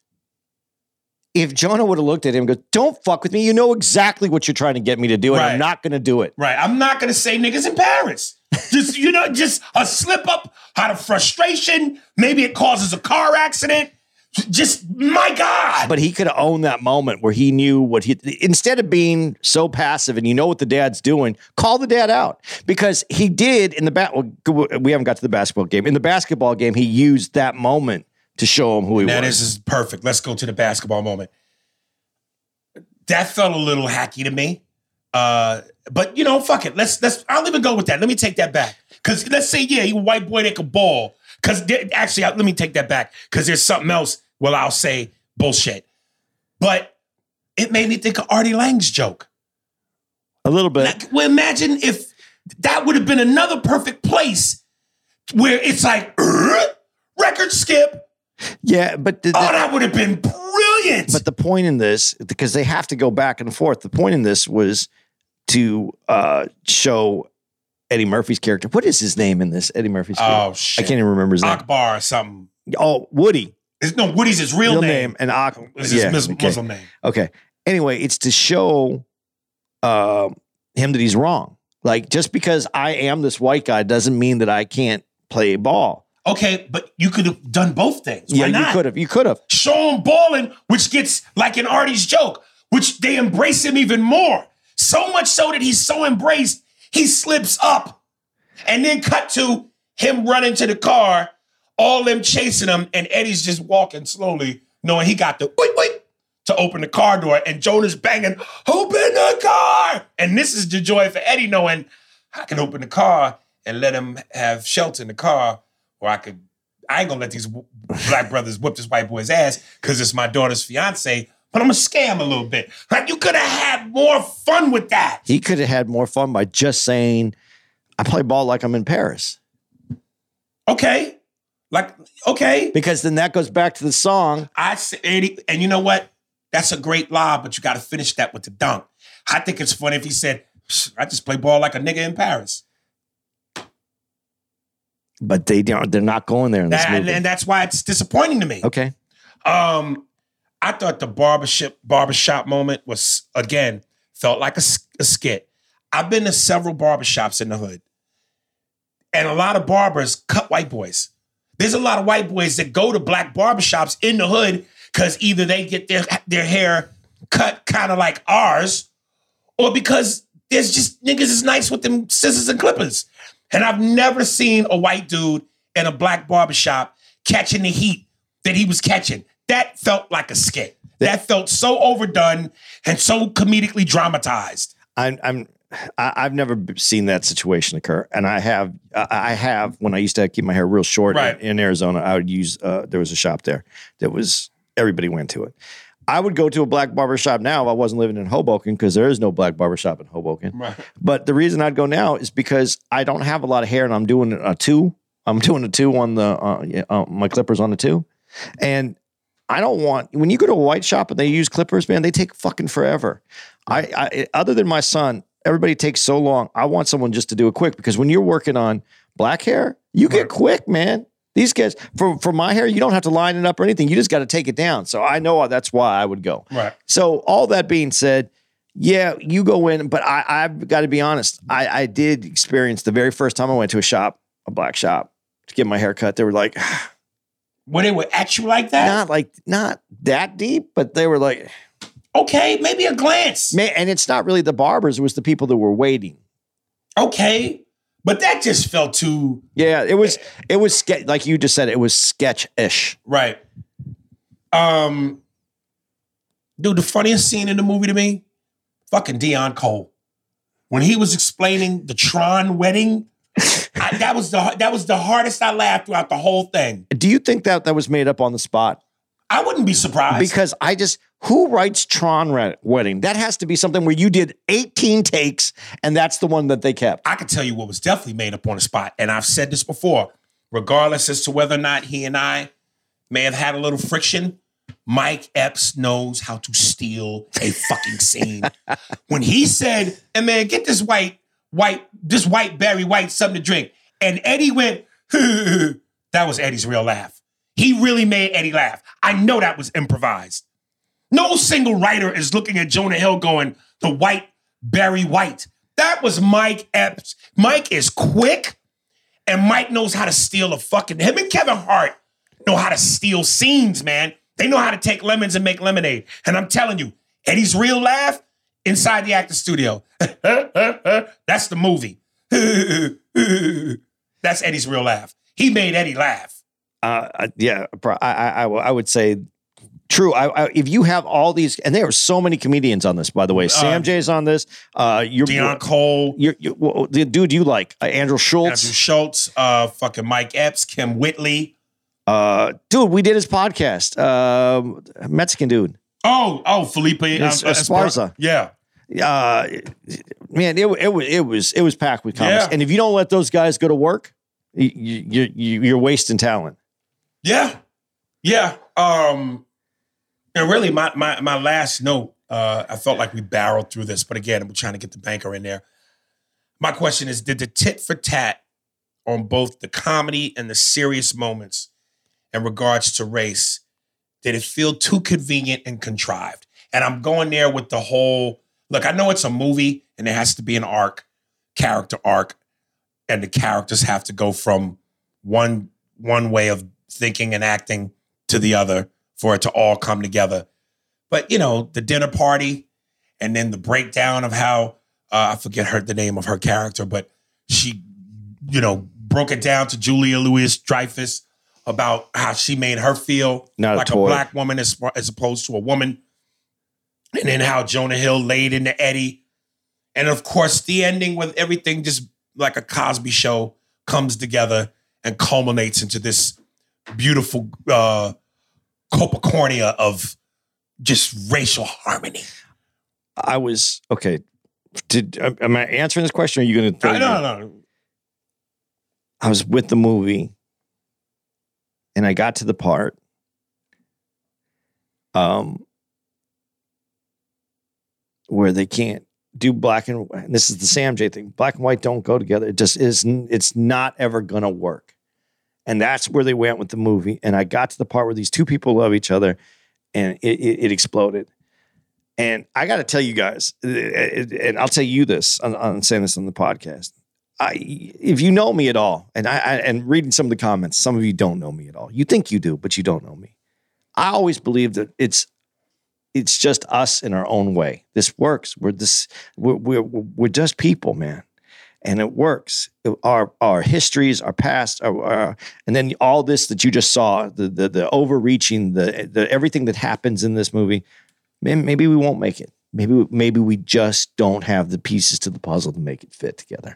If Jonah would have looked at him and go, don't fuck with me. You know exactly what you're trying to get me to do. And right. I'm not going to do it. Right. I'm not going to say niggas in Paris. Just, you know, just a slip up out of frustration. Maybe it causes a car accident. Just, my God. But he could have owned that moment where he knew what he, instead of being so passive and you know what the dad's doing, call the dad out. Because he did in the, ba- we haven't got to the basketball game. In the basketball game, he used that moment to show him who he now was. Now this is perfect. Let's go to the basketball moment. That felt a little hacky to me. Uh, but you know, fuck it. Let's, let's, I'll even go with that. Let me take that back. Because let's say, yeah, you a white boy that could ball. Because actually, let me take that back, because there's something else, well, I'll say bullshit. But it made me think of Artie Lang's joke. A little bit. Like, well, imagine if that would have been another perfect place where it's like record skip. Yeah, but the, the, oh, that would have been brilliant. But the point in this, because they have to go back and forth. The point in this was to uh, show Eddie Murphy's character. What is his name in this? Eddie Murphy's character. Oh shit! I can't even remember his name. Akbar or something. Oh, Woody. It's, no, Woody's his real, real name. name, and Akbar is his yeah, Muslim, okay. Muslim name. Okay. Anyway, it's to show uh, him that he's wrong. Like, just because I am this white guy doesn't mean that I can't play ball. Okay, but you could have done both things. Why yeah, not? you could have. You could have. Show him balling, which gets like an Artie's joke, which they embrace him even more. So much so that he's so embraced, he slips up. And then cut to him running to the car, all them chasing him, and Eddie's just walking slowly, knowing he got the boink, boink, to open the car door, and Jonah's banging, open the car! And this is the joy for Eddie, knowing I can open the car and let him have shelter in the car. Or I could, I ain't gonna let these black brothers whip this white boy's ass because it's my daughter's fiance, but I'm gonna scam a little bit. Like, you could have had more fun with that. He could have had more fun by just saying, I play ball like I'm in Paris. Okay. Like, okay. Because then that goes back to the song. I Eddie, and you know what? That's a great lie, but you gotta finish that with the dunk. I think it's funny if he said, I just play ball like a nigga in Paris. But they don't, they're not going there in this that, movie. And that's why it's disappointing to me. Okay. Um, I thought the barbershop, barbershop moment was, again, felt like a, a skit. I've been to several barbershops in the hood. And a lot of barbers cut white boys. There's a lot of white boys that go to black barbershops in the hood because either they get their, their hair cut kind of like ours, or because there's just niggas is nice with them scissors and clippers. And I've never seen a white dude in a black barbershop catching the heat that he was catching. That felt like a skit. That felt so overdone and so comedically dramatized. I'm, I'm, I've never seen that situation occur. And I have, I have, when I used to keep my hair real short right. in, in Arizona, I would use, uh, there was a shop there that was, everybody went to it. I would go to a black barbershop now if I wasn't living in Hoboken, because there is no black barbershop in Hoboken. Right. But the reason I'd go now is because I don't have a lot of hair and I'm doing a two. I'm doing a two on the, uh, uh, my clippers on the two. And I don't want, when you go to a white shop and they use clippers, man, they take fucking forever. I, I other than my son, everybody takes so long. I want someone just to do it quick, because when you're working on black hair, you get quick, man. These guys, for, for my hair, you don't have to line it up or anything. You just got to take it down. So I know that's why I would go. Right. So all that being said, yeah, you go in, but I, I've got to be honest. I, I did experience the very first time I went to a shop, a black shop, to get my hair cut. They were like. When they were at you like that? Not like, not that deep, but they were like. Okay, maybe a glance. Man, and it's not really the barbers. It was the people that were waiting. Okay. But that just felt too. Yeah, it was. It was ske- like you just said. It was sketch-ish, right? Um, dude, the funniest scene in the movie to me, fucking Deion Cole, when he was explaining the Tron wedding. I, that was the that was the hardest I laughed throughout the whole thing. Do you think that that was made up on the spot? I wouldn't be surprised. Because I just, who writes Tron re- Wedding? That has to be something where you did eighteen takes and that's the one that they kept. I can tell you what was definitely made up on the spot. And I've said this before, regardless as to whether or not he and I may have had a little friction, Mike Epps knows how to steal a fucking scene. When he said, and hey man, get this white, white, this white berry white something to drink. And Eddie went, that was Eddie's real laugh. He really made Eddie laugh. I know that was improvised. No single writer is looking at Jonah Hill going, the white, Barry White. That was Mike Epps. Mike is quick, and Mike knows how to steal a fucking... Him and Kevin Hart know how to steal scenes, man. They know how to take lemons and make lemonade. And I'm telling you, Eddie's real laugh, Inside the Actors Studio. That's the movie. That's Eddie's real laugh. He made Eddie laugh. Uh, yeah, I, I, I would say true. I, I, if you have all these, and there are so many comedians on this, by the way, Sam uh, Jay's on this. Uh, you're, Deion Cole, you're, you're, the dude you like, uh, Andrew Schultz, Andrew Schultz, uh, fucking Mike Epps, Kim Whitley. Uh, dude, we did his podcast. Um, uh, Mexican dude. Oh, oh, Felipe um, Esparza. Yeah. Uh, man, it it was it was it was packed with comics, yeah. And if you don't let those guys go to work. You, you, you're wasting talent. Yeah. Yeah. Um, and really, my my my last note, uh, I felt like we barreled through this, but again, I'm trying to get the banker in there. My question is, did the tit for tat on both the comedy and the serious moments in regards to race, did it feel too convenient and contrived? And I'm going there with the whole, look, I know it's a movie and there has to be an arc, character arc, and the characters have to go from one one way of thinking and acting to the other for it to all come together. But, you know, the dinner party and then the breakdown of how, uh, I forget her the name of her character, but she, you know, broke it down to Julia Louis-Dreyfus about how she made her feel Not like a, a black woman as, as opposed to a woman. And then how Jonah Hill laid into Eddie. And of course, the ending with everything just like a Cosby show comes together and culminates into this beautiful uh, copacornia of just racial harmony. I was, okay. Did am I answering this question or are you going to think? No, no, no. I was with the movie and I got to the part. Um. Where they can't do black and, and this is the Sam Jay thing. Black and white don't go together. It just is. It's not ever gonna work. And that's where they went with the movie. And I got to the part where these two people love each other, and it, it, it exploded. And I got to tell you guys, and I'll tell you this. I'm, I'm saying this on the podcast. I, if you know me at all, and I, I and reading some of the comments, some of you don't know me at all. You think you do, but you don't know me. I always believe that it's. It's just us in our own way. This works. We're this. We're we're, we're just people, man, and it works. It, our our histories, our past, our, our, and then all this that you just saw, the the, the overreaching, the, the everything that happens in this movie. Man, maybe we won't make it. Maybe maybe we just don't have the pieces to the puzzle to make it fit together.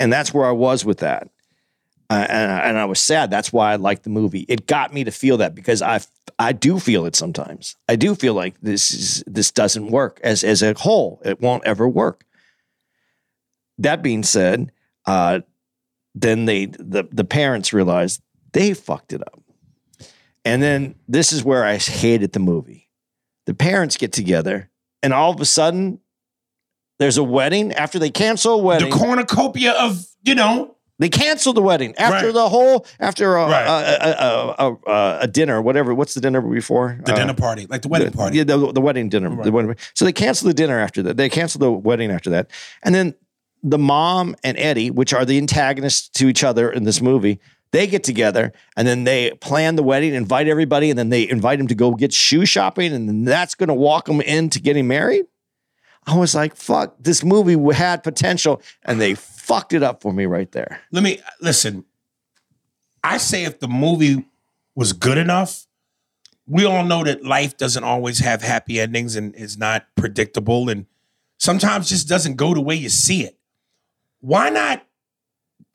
And that's where I was with that, uh, and I, and I was sad. That's why I liked the movie. It got me to feel that because I. I do feel it sometimes. I do feel like this is this doesn't work as as a whole. It won't ever work. That being said, uh, then they the the parents realized they fucked it up, and then this is where I hated the movie. The parents get together, and all of a sudden, there's a wedding after they cancel a wedding. The cornucopia of you know. They canceled the wedding after right. the whole, after a, right. a, a, a, a, a dinner, whatever. What's the dinner before? The uh, dinner party, like the wedding the, party. Yeah, the, the wedding dinner. Right. The wedding. So they canceled the dinner after that. They canceled the wedding after that. And then the mom and Eddie, which are the antagonists to each other in this movie, they get together and then they plan the wedding, invite everybody, and then they invite him to go get shoe shopping, and then that's going to walk them into getting married. I was like, fuck, this movie had potential, and they fucked it up for me right there. Let me, listen, I say if the movie was good enough, we all know that life doesn't always have happy endings and is not predictable, and sometimes just doesn't go the way you see it. Why not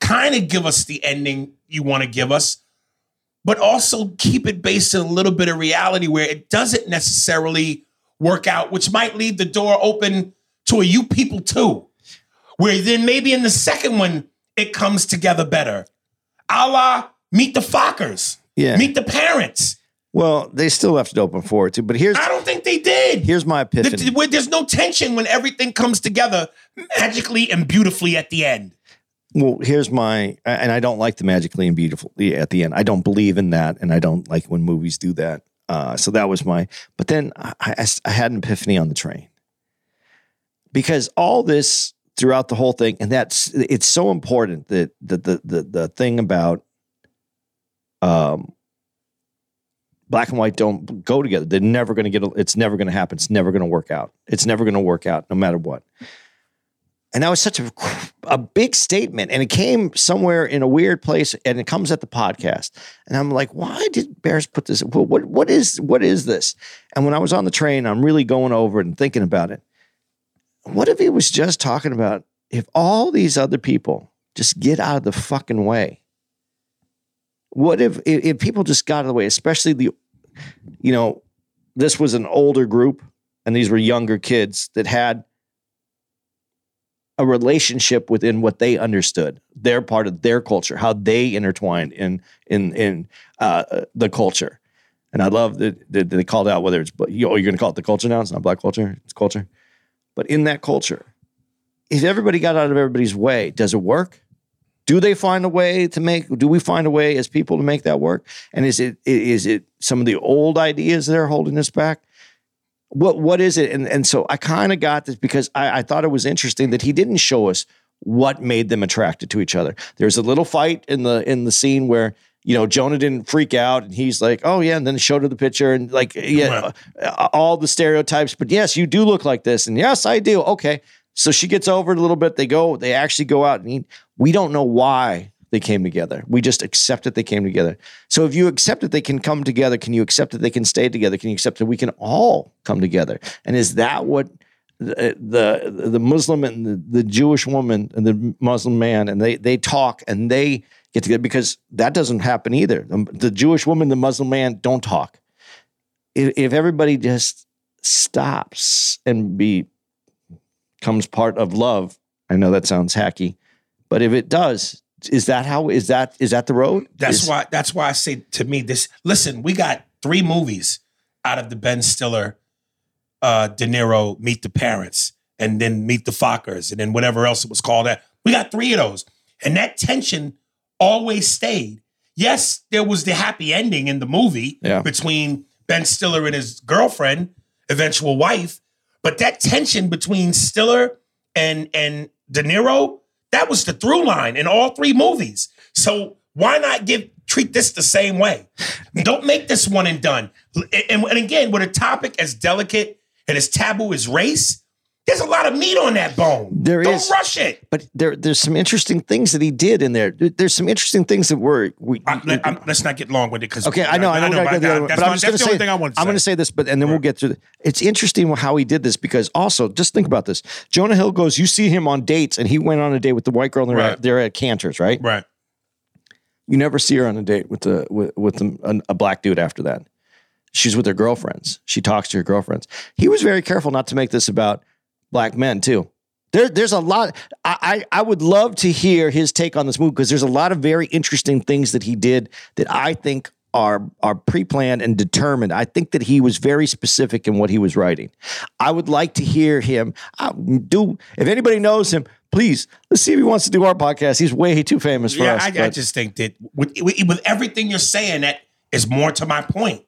kind of give us the ending you want to give us, but also keep it based on a little bit of reality where it doesn't necessarily work out, which might leave the door open to a You People too, where then maybe in the second one, it comes together better. A la Meet the Fockers. Yeah. Meet the Parents. Well, they still left it open for it too, but here's- I don't think they did. Here's my epiphany. The, where there's no tension when everything comes together magically and beautifully at the end. Well, here's my, and I don't like the magically and beautifully at the end. I don't believe in that, and I don't like when movies do that. Uh, so that was my, but then I, I, I had an epiphany on the train because all this throughout the whole thing, and that's, it's so important that the, the, the, the thing about um, black and white don't go together. They're never going to get, a, it's never going to happen. It's never going to work out. It's never going to work out no matter what. And that was such a, a big statement, and it came somewhere in a weird place, and it comes at the podcast. And I'm like, why did Barris put this? What, what, what is what is this? And when I was on the train, I'm really going over it and thinking about it. What if he was just talking about if all these other people just get out of the fucking way? What if, if, if people just got out of the way, especially the, you know, this was an older group, and these were younger kids that had a relationship within what they understood, their part of their culture, how they intertwined in in in uh, the culture. And I love that they called out whether it's, oh, you're going to call it the culture now? It's not black culture, it's culture. But in that culture, if everybody got out of everybody's way, does it work? Do they find a way to make, do we find a way as people to make that work? And is it is it some of the old ideas that are holding us back? What What is it? And and so I kind of got this because I, I thought it was interesting that he didn't show us what made them attracted to each other. There's a little fight in the in the scene where, you know, Jonah didn't freak out and he's like, oh yeah. And then showed her the picture and like, yeah, right. all the stereotypes, but yes, you do look like this. And yes, I do. Okay. So she gets over it a little bit. They go, they actually go out and eat. We don't know why they came together. We just accept that they came together. So if you accept that they can come together, can you accept that they can stay together? Can you accept that we can all come together? And is that what the the, the Muslim and the, the Jewish woman and the Muslim man, and they they talk and they get together? Because that doesn't happen either. The Jewish woman, the Muslim man don't talk. If, if everybody just stops and be, becomes part of love, I know that sounds hacky, but if it does, is that how, is that, is that the road? That's is, why, that's why I say to me this, listen, we got three movies out of the Ben Stiller, uh, De Niro, Meet the Parents, and then Meet the Fockers, and then whatever else it was called. That we got three of those. And that tension always stayed. Yes, there was the happy ending in the movie yeah. between Ben Stiller and his girlfriend, eventual wife, but that tension between Stiller and, and De Niro, that was the through line in all three movies. So why not give treat this the same way? Don't make this one and done. And, and again, with a topic as delicate and as taboo as race, there's a lot of meat on that bone. There Don't is, rush it. But there, there's some interesting things that he did in there. There's some interesting things that were. We, I, let, I, let's not get long with it because okay, I know, I know. I know the other that's, but I'm just that's the say, only thing I want to say. I'm going to say this, but and then yeah. we'll get through. The, it's interesting how he did this because also just think about this. Jonah Hill goes, you see him on dates, and he went on a date with the white girl, and they're, right. at, they're at Cantor's, right? Right. You never see her on a date with the with, with the, a black dude after that. She's with her girlfriends. She talks to her girlfriends. He was very careful not to make this about black men too. There, there's a lot. I, I, I would love to hear his take on this movie because there's a lot of very interesting things that he did that I think are are pre-planned and determined. I think that he was very specific in what he was writing. I would like to hear him I do. If anybody knows him, please let's see if he wants to do our podcast. He's way too famous for yeah, us. I, I just think that with, with everything you're saying, that is more to my point.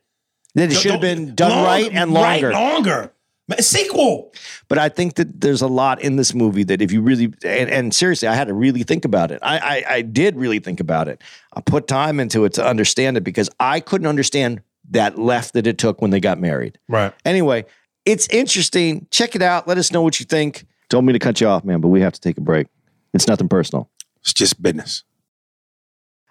That it should have been done long, right and longer, right, longer. A sequel. But I think that there's a lot in this movie that if you really, and, and seriously, I had to really think about it. I, I I did really think about it. I put time into it to understand it because I couldn't understand that left that it took when they got married. Right. Anyway, it's interesting. Check it out. Let us know what you think. Told me to cut you off, man, but we have to take a break. It's nothing personal. It's just business.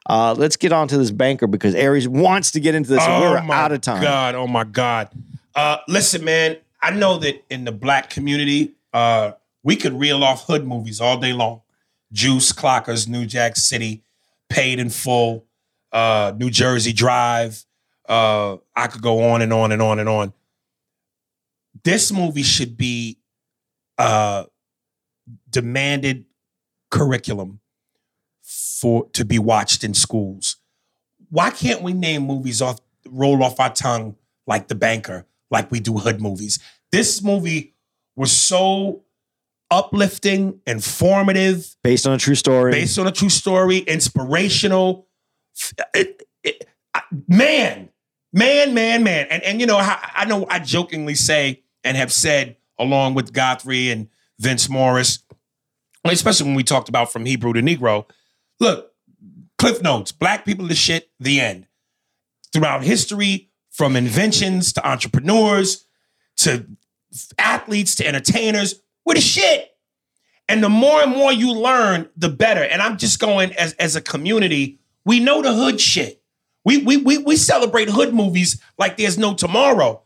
Uh, let's get on to this banker because Aries wants to get into this. Oh, and we're out of time. God. Oh my God. Uh, listen, man. I know that in the black community, uh, we could reel off hood movies all day long. Juice, Clockers, New Jack City, Paid in Full, uh, New Jersey Drive. Uh, I could go on and on and on and on. This movie should be uh, demanded curriculum for to be watched in schools. Why can't we name movies off, roll off our tongue like The Banker? Like we do hood movies. This movie was so uplifting, informative. Based on a true story. Based on a true story, inspirational. It, it, I, man, man, man, man. And, and you know, I, I know I jokingly say and have said along with Godfrey and Vince Morris, especially when we talked about From Hebrew to Negro, look, Cliff Notes, black people the shit, the end. Throughout history, from inventions to entrepreneurs to athletes to entertainers, we're the shit. And the more and more you learn, the better. And I'm just going as, as a community, we know the hood shit. We, we, we, we celebrate hood movies like there's no tomorrow.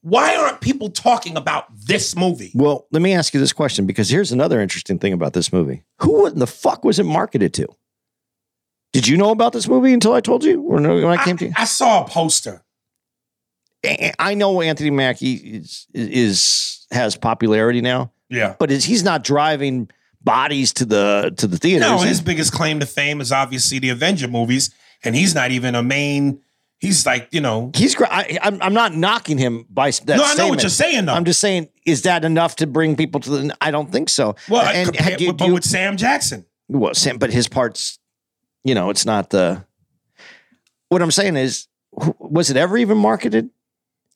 Why aren't people talking about this movie? Well, let me ask you this question, because here's another interesting thing about this movie. Who in the fuck was it marketed to? Did you know about this movie until I told you? Or when I came I, to you? I saw a poster. I know Anthony Mackie is, is has popularity now. Yeah, but is, he's not driving bodies to the to the theaters. No, his biggest claim to fame is obviously the Avenger movies, and he's not even a main. He's like, you know, he's. I, I'm, I'm not knocking him by that. No, I know statement. What you're saying. Though I'm just saying, is that enough to bring people to the? I don't think so. Well, and, compared, you, but you, with Sam Jackson, well, Sam, but his parts, you know, it's not the. What I'm saying is, was it ever even marketed?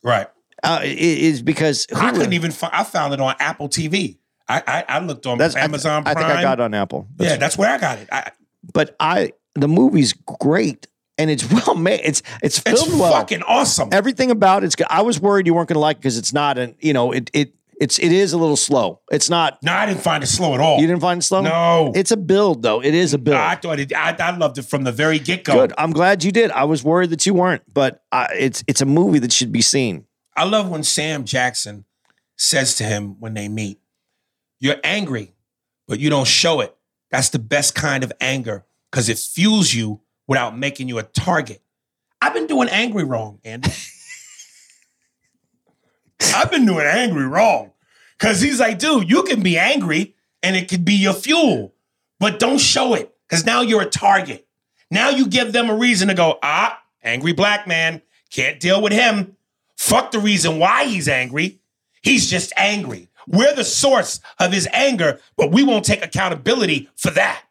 Right. Uh, is because who I couldn't even. Find, I found it on Apple T V. I I, I looked on that's, Amazon I th- Prime. I think I got it on Apple. That's, yeah, that's where I got it. I, but I the movie's great. And it's well made. It's it's filmed it's well. It's fucking awesome. Everything about it's good. I was worried you weren't going to like it because it's not an, you know, it it it's it is a little slow. It's not. No, I didn't find it slow at all. You didn't find it slow? No. It's a build though. It is a build. No, I thought it. I, I loved it from the very get go. Good. I'm glad you did. I was worried that you weren't, but I, it's it's a movie that should be seen. I love when Sam Jackson says to him when they meet, "You're angry, but you don't show it. That's the best kind of anger because it fuels you." Without making you a target. I've been doing angry wrong, Andy. I've been doing angry wrong. Because he's like, dude, you can be angry and it could be your fuel. But don't show it. Because now you're a target. Now you give them a reason to go, ah, angry black man. Can't deal with him. Fuck the reason why he's angry. He's just angry. We're the source of his anger, but we won't take accountability for that.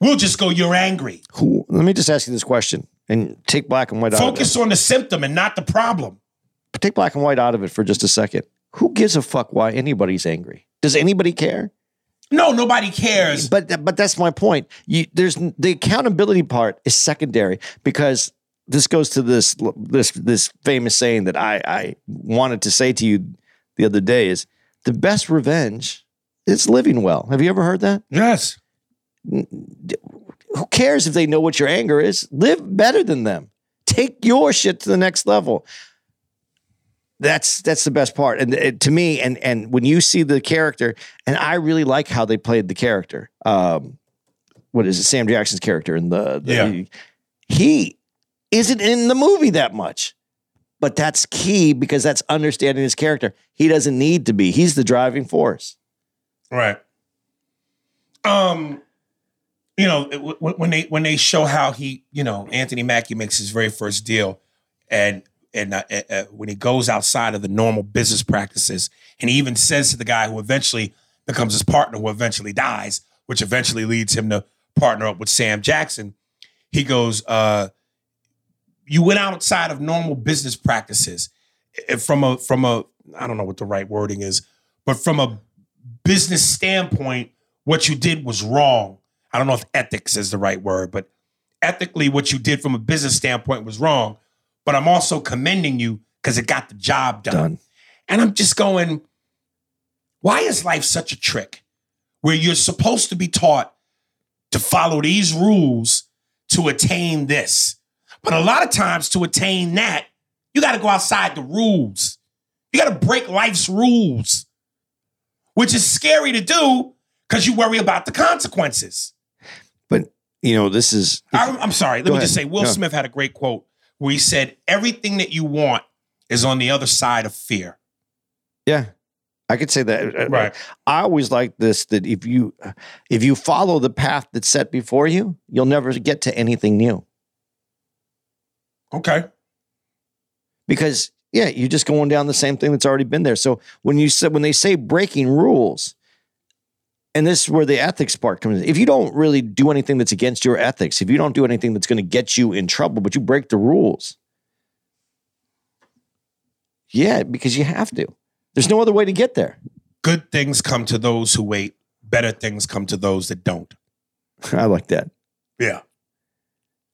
We'll just go, you're angry. Who? Let me just ask you this question and take black and white out of it. Focus on the symptom and not the problem. But take black and white out of it for just a second. Who gives a fuck why anybody's angry? Does anybody care? No, nobody cares. But but that's my point. You, there's the accountability part is secondary because this goes to this this this famous saying that I, I wanted to say to you the other day is the best revenge is living well. Have you ever heard that? Yes. Who cares if they know what your anger is? Live better than them. Take your shit to the next level. That's that's the best part. And it, to me, and and when you see the character, and I really like how they played the character. Um, what is it? Sam Jackson's character in the, the yeah. He isn't in the movie that much, but that's key because that's understanding his character. He doesn't need to be. He's the driving force. Right. Um. You know, when they when they show how he, you know, Anthony Mackie makes his very first deal and and uh, uh, when he goes outside of the normal business practices and he even says to the guy who eventually becomes his partner, who eventually dies, which eventually leads him to partner up with Sam Jackson. He goes, uh, you went outside of normal business practices from a from a I don't know what the right wording is, but from a business standpoint, what you did was wrong. I don't know if ethics is the right word, but ethically what you did from a business standpoint was wrong. But I'm also commending you because it got the job done. done. And I'm just going, why is life such a trick where you're supposed to be taught to follow these rules to attain this? But a lot of times to attain that, you got to go outside the rules. You got to break life's rules, which is scary to do because you worry about the consequences. But, you know, this is... I, I'm sorry. Let me ahead. just say, Will no. Smith had a great quote where he said, everything that you want is on the other side of fear. Yeah, I could say that. Right. I always like this, that if you if you follow the path that's set before you, you'll never get to anything new. Okay. Because, yeah, you're just going down the same thing that's already been there. So when you said when they say breaking rules... And this is where the ethics part comes in. If you don't really do anything that's against your ethics, if you don't do anything that's going to get you in trouble, but you break the rules. Yeah, because you have to. There's no other way to get there. Good things come to those who wait. Better things come to those that don't. I like that. Yeah.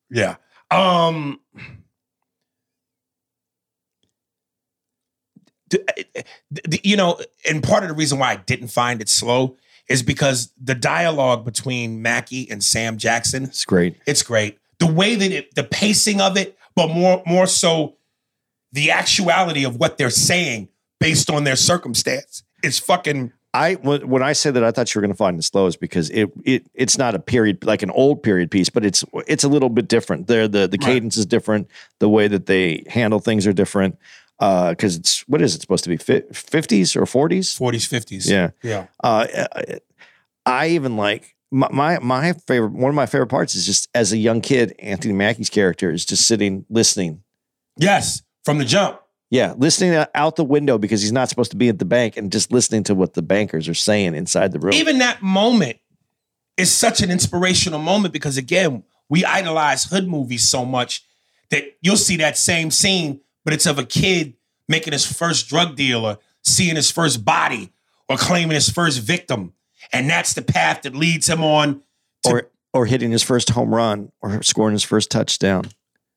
Yeah. Um, you know, and part of the reason why I didn't find it slow is because the dialogue between Mackie and Sam Jackson. It's great. It's great. The way that it, the pacing of it, but more more so the actuality of what they're saying based on their circumstance. It's fucking... I When I say that, I thought you were going to find it slow is because it, it it's not a period, like an old period piece, but it's it's a little bit different. They're, the the right. cadence is different. The way that they handle things are different. Because uh, it's what is it supposed to be? Fifties or forties? Forties, fifties. Yeah, yeah. Uh, I even like my, my my favorite one of my favorite parts is just as a young kid, Anthony Mackie's character is just sitting listening. Yes, from the jump. Yeah, listening out the window because he's not supposed to be at the bank and just listening to what the bankers are saying inside the room. Even that moment is such an inspirational moment because, again, we idolize hood movies so much that you'll see that same scene, but it's of a kid making his first drug deal or seeing his first body or claiming his first victim. And that's the path that leads him on. To- or, or hitting his first home run or scoring his first touchdown.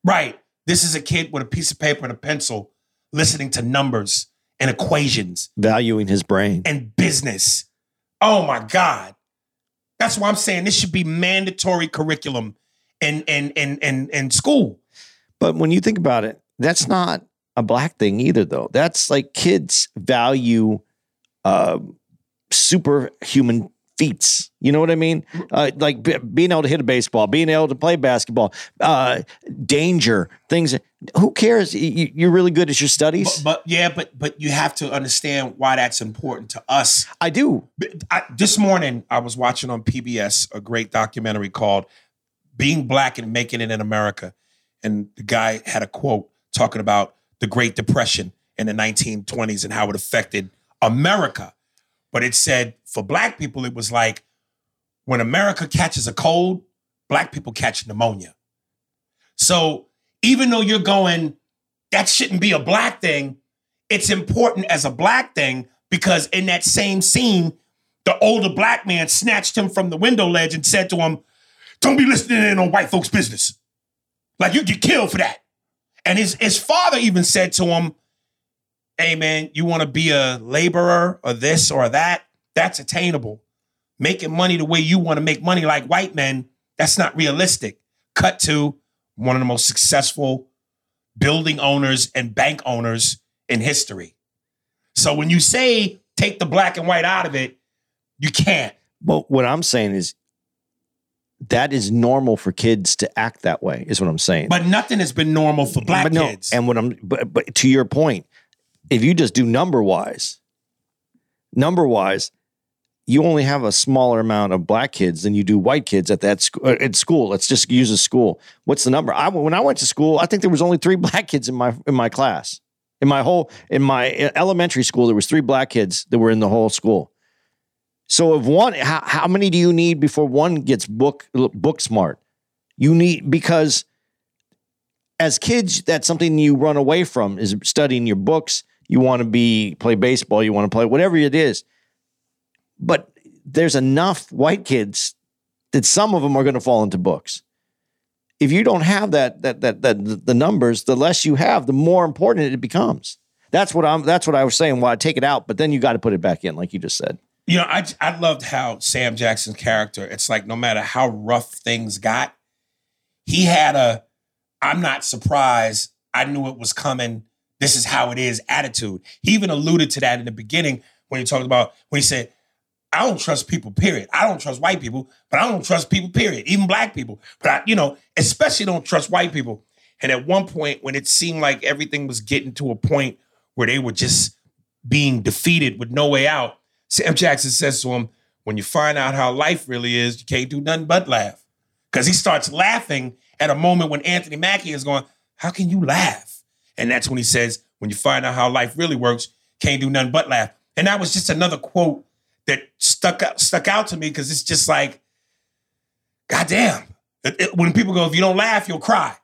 Right. This is a kid with a piece of paper and a pencil listening to numbers and equations. Valuing his brain. And business. Oh, my God. That's why I'm saying this should be mandatory curriculum in, in, in, in, in school. But when you think about it, that's not a black thing either, though. That's like kids value uh, superhuman feats. You know what I mean? Uh, like b- being able to hit a baseball, being able to play basketball, uh, danger, things. Who cares? You, you're really good at your studies. But, but yeah, but but you have to understand why that's important to us. I do. I, this morning, I was watching on P B S a great documentary called "Being Black and Making It in America," and the guy had a quote talking about the Great Depression in the nineteen twenties and how it affected America. But it said, for black people, it was like, when America catches a cold, black people catch pneumonia. So even though you're going, that shouldn't be a black thing, it's important as a black thing because in that same scene, the older black man snatched him from the window ledge and said to him, don't be listening in on white folks' business. Like, you get killed for that. And his, his father even said to him, hey, man, you want to be a laborer or this or that? That's attainable. Making money the way you want to make money like white men, that's not realistic. Cut to one of the most successful building owners and bank owners in history. So when you say take the black and white out of it, you can't. Well, what I'm saying is that is normal for kids to act that way is what I'm saying. But nothing has been normal for black but no, kids. And what I'm, but, but to your point, if you just do number wise, number wise, you only have a smaller amount of black kids than you do white kids at that sc- at school. Let's just use a school. What's the number? I, when I went to school, I think there was only three black kids in my in my class. In my whole in my elementary school, there was three black kids that were in the whole school. So if one, how, how many do you need before one gets book book smart? You need because as kids, that's something you run away from is studying your books. You want to be play baseball. You want to play whatever it is. But there's enough white kids that some of them are going to fall into books. If you don't have that that that that the numbers, the less you have, the more important it becomes. That's what I'm. That's what I was saying. Why I take it out, but then you got to put it back in, like you just said. You know, I I loved how Sam Jackson's character. It's like no matter how rough things got, he had a. I'm not surprised. I knew it was coming. This is how it is attitude. He even alluded to that in the beginning when he talked about, when he said, I don't trust people, period. I don't trust white people, but I don't trust people, period. Even black people. But, I, you know, especially don't trust white people. And at one point when it seemed like everything was getting to a point where they were just being defeated with no way out, Sam Jackson says to him, when you find out how life really is, you can't do nothing but laugh. Because he starts laughing at a moment when Anthony Mackie is going, how can you laugh? And that's when he says, when you find out how life really works, can't do nothing but laugh. And that was just another quote that stuck out, stuck out to me because it's just like, goddamn. When people go, if you don't laugh, you'll cry.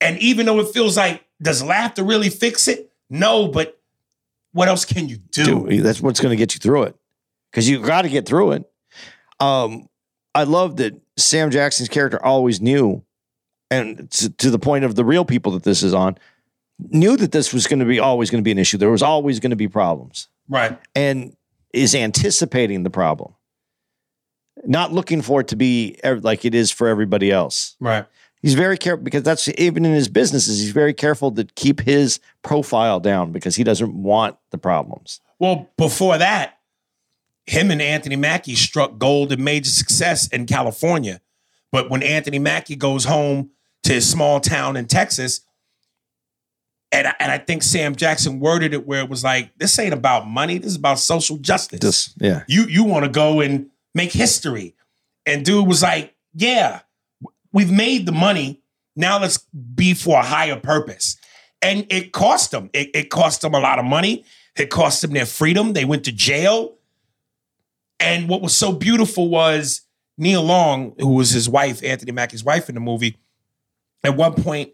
And even though it feels like, does laughter really fix it? No, but what else can you do? Dude, that's what's going to get you through it because you got to get through it. Um, I love that Sam Jackson's character always knew, and to, to the point of the real people that this is on, knew that this was going to be always going to be an issue. There was always going to be problems. Right. And is anticipating the problem. Not looking for it to be like it is for everybody else. Right. He's very careful because that's even in his businesses. He's very careful to keep his profile down because he doesn't want the problems. Well, before that, him and Anthony Mackie struck gold and major success in California. But when Anthony Mackie goes home to his small town in Texas, And I, and I think Sam Jackson worded it where it was like, this ain't about money. This is about social justice. This, yeah. You you want to go and make history. And dude was like, yeah, we've made the money. Now let's be for a higher purpose. And it cost them. It, it cost them a lot of money. It cost them their freedom. They went to jail. And what was so beautiful was Nia Long, who was his wife, Anthony Mackie's wife in the movie, at one point,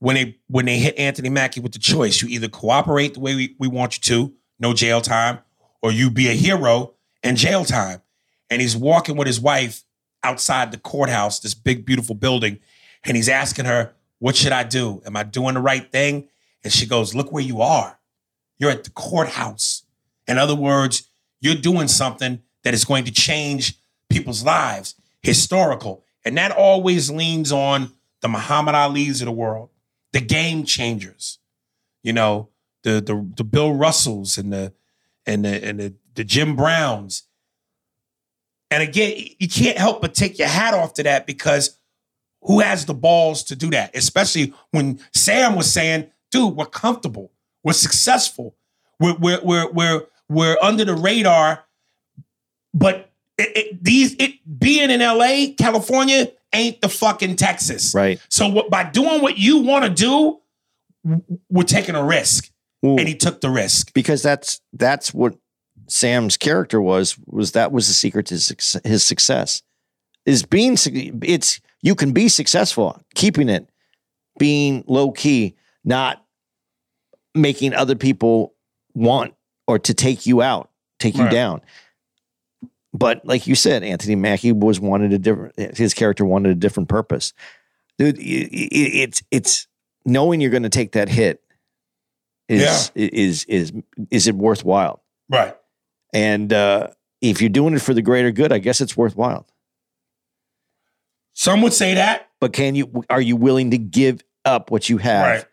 when they when they hit Anthony Mackie with the choice, you either cooperate the way we, we want you to, no jail time, or you be a hero and jail time. And he's walking with his wife outside the courthouse, this big, beautiful building, and he's asking her, what should I do? Am I doing the right thing? And she goes, look where you are. You're at the courthouse. In other words, you're doing something that is going to change people's lives, historical. And that always leans on the Muhammad Ali's of the world, the game changers, you know, the the, the Bill Russells and the and the and the, the Jim Browns. And again, you can't help but take your hat off to that, because who has the balls to do that? Especially when Sam was saying, dude, we're comfortable. We're successful. We're, we're, we're, we're, we're under the radar. But it, it, these it being in L A, California, ain't the fucking Texas. Right. So what, by doing what you want to do, we're taking a risk. Ooh. And he took the risk. Because that's that's what Sam's character was, was that was the secret to his success. Is being, it's, you can be successful, keeping it, being low key, not making other people want or to take you out, take you right. down. But like you said, Anthony Mackie was wanted a different, his character wanted a different purpose. Dude, it, it, it's, it's knowing you're going to take that hit is, yeah. is, is, is, is it worthwhile? Right. And uh, if you're doing it for the greater good, I guess it's worthwhile. Some would say that. But can you, are you willing to give up what you have, right.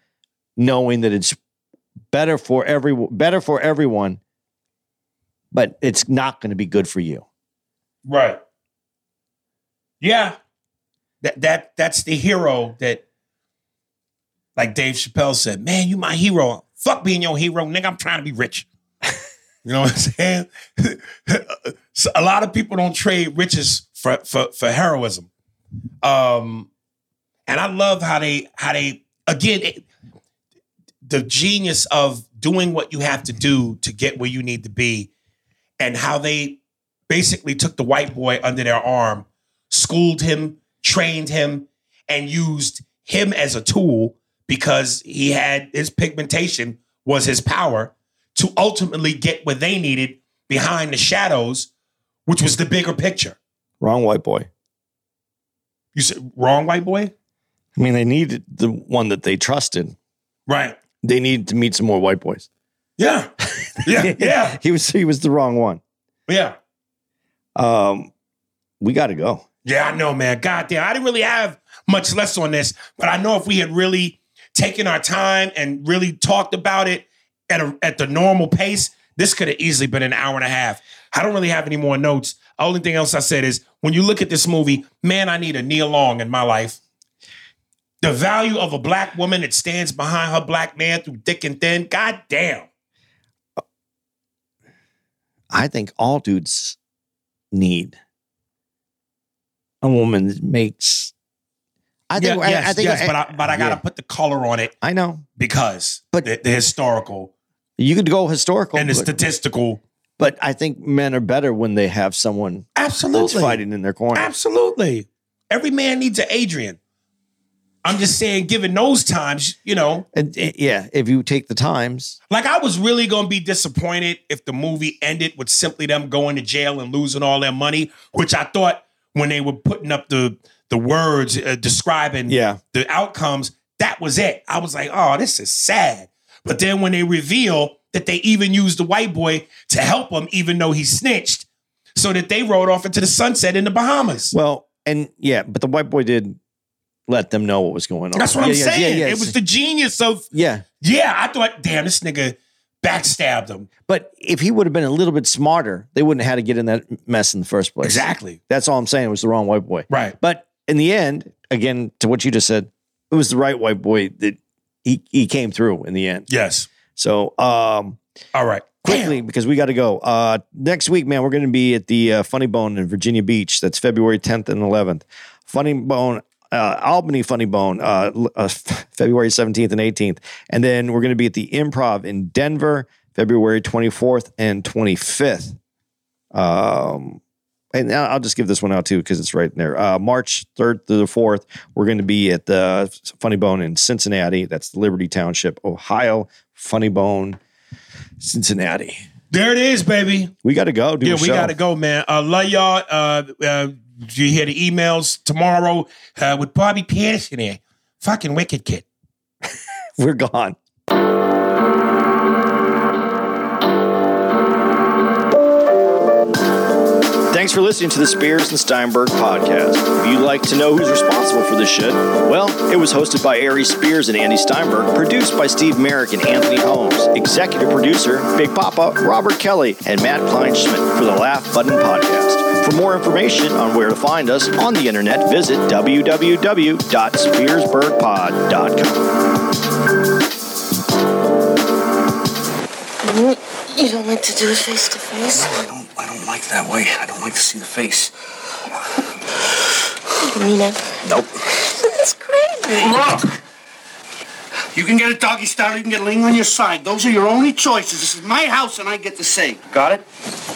knowing that it's better for every, better for everyone, but it's not going to be good for you? Right. Yeah. That that that's the hero that, like Dave Chappelle said, man, you my hero. Fuck being your hero, nigga. I'm trying to be rich. You know what I'm saying? So a lot of people don't trade riches for for, for heroism. Um, and I love how they, how they, again, it, the genius of doing what you have to do to get where you need to be, and how they basically took the white boy under their arm, schooled him, trained him, and used him as a tool, because he had, his pigmentation was his power to ultimately get what they needed behind the shadows, which was the bigger picture. Wrong white boy. You said wrong white boy? I mean, they needed the one that they trusted. Right. They needed to meet some more white boys. Yeah. Yeah. Yeah. He was he was the wrong one. Yeah. Um, we got to go. Yeah, I know, man. Goddamn. I didn't really have much less on this, but I know if we had really taken our time and really talked about it at a, at the normal pace, this could have easily been an hour and a half. I don't really have any more notes. The only thing else I said is, when you look at this movie, man, I need a Nia Long in my life. The value of a black woman that stands behind her black man through thick and thin. God damn. I think all dudes need a woman that makes. I think. Yeah, yes, I, I think yes, I, but I, but I gotta yeah. put the color on it. I know, because but the, the historical. You could go historical and the statistical. But I think men are better when they have someone absolutely that's fighting in their corner. Absolutely. Every man needs an Adrian. I'm just saying, given those times, you know. And, yeah, if you take the times. Like, I was really going to be disappointed if the movie ended with simply them going to jail and losing all their money, which I thought when they were putting up the, the words uh, describing yeah. the outcomes, that was it. I was like, oh, this is sad. But then when they reveal that they even used the white boy to help him, even though he snitched, so that they rode off into the sunset in the Bahamas. Well, and yeah, but the white boy did let them know what was going on. That's what yeah, I'm yeah, saying. Yeah, yeah. It was the genius of, yeah. Yeah, I thought, damn, this nigga backstabbed him. But if he would have been a little bit smarter, they wouldn't have had to get in that mess in the first place. Exactly. That's all I'm saying. It was the wrong white boy. Right. But in the end, again, to what you just said, it was the right white boy that he, he came through in the end. Yes. So, um, all right. quickly Damn. because we got to go. Uh, next week, man, we're going to be at the uh, Funny Bone in Virginia Beach. That's February tenth and eleventh. Funny Bone, uh, Albany Funny Bone, uh, uh, February seventeenth and eighteenth. And then we're going to be at the Improv in Denver, February twenty-fourth and twenty-fifth. Um, and I'll just give this one out too, because it's right in there. Uh, March third through the fourth, we're going to be at the Funny Bone in Cincinnati. That's Liberty Township, Ohio. Funny Bone, Cincinnati. There it is, baby. We got to go. Do yeah, we got to go, man. Uh, love y'all. Uh, uh, you hear the emails tomorrow uh, with Bobby Pierce in there. Fucking wicked kid. We're gone. Thanks for listening to the Spears and Steinberg podcast. If you'd like to know who's responsible for this shit, well, it was hosted by Aries Spears and Andy Steinberg, produced by Steve Merrick and Anthony Holmes, executive producer Big Papa Robert Kelly, and Matt Kleinschmidt for the Laugh Button podcast. For more information on where to find us on the internet, visit w w w dot spearsbergpod dot com. You don't like to do it face to face? No, I don't. I don't like that way. I don't like to see the face. You mean it? Nope. That's crazy. Look, you can get a doggy style. You can get a ling on your side. Those are your only choices. This is my house, and I get to say. Got it?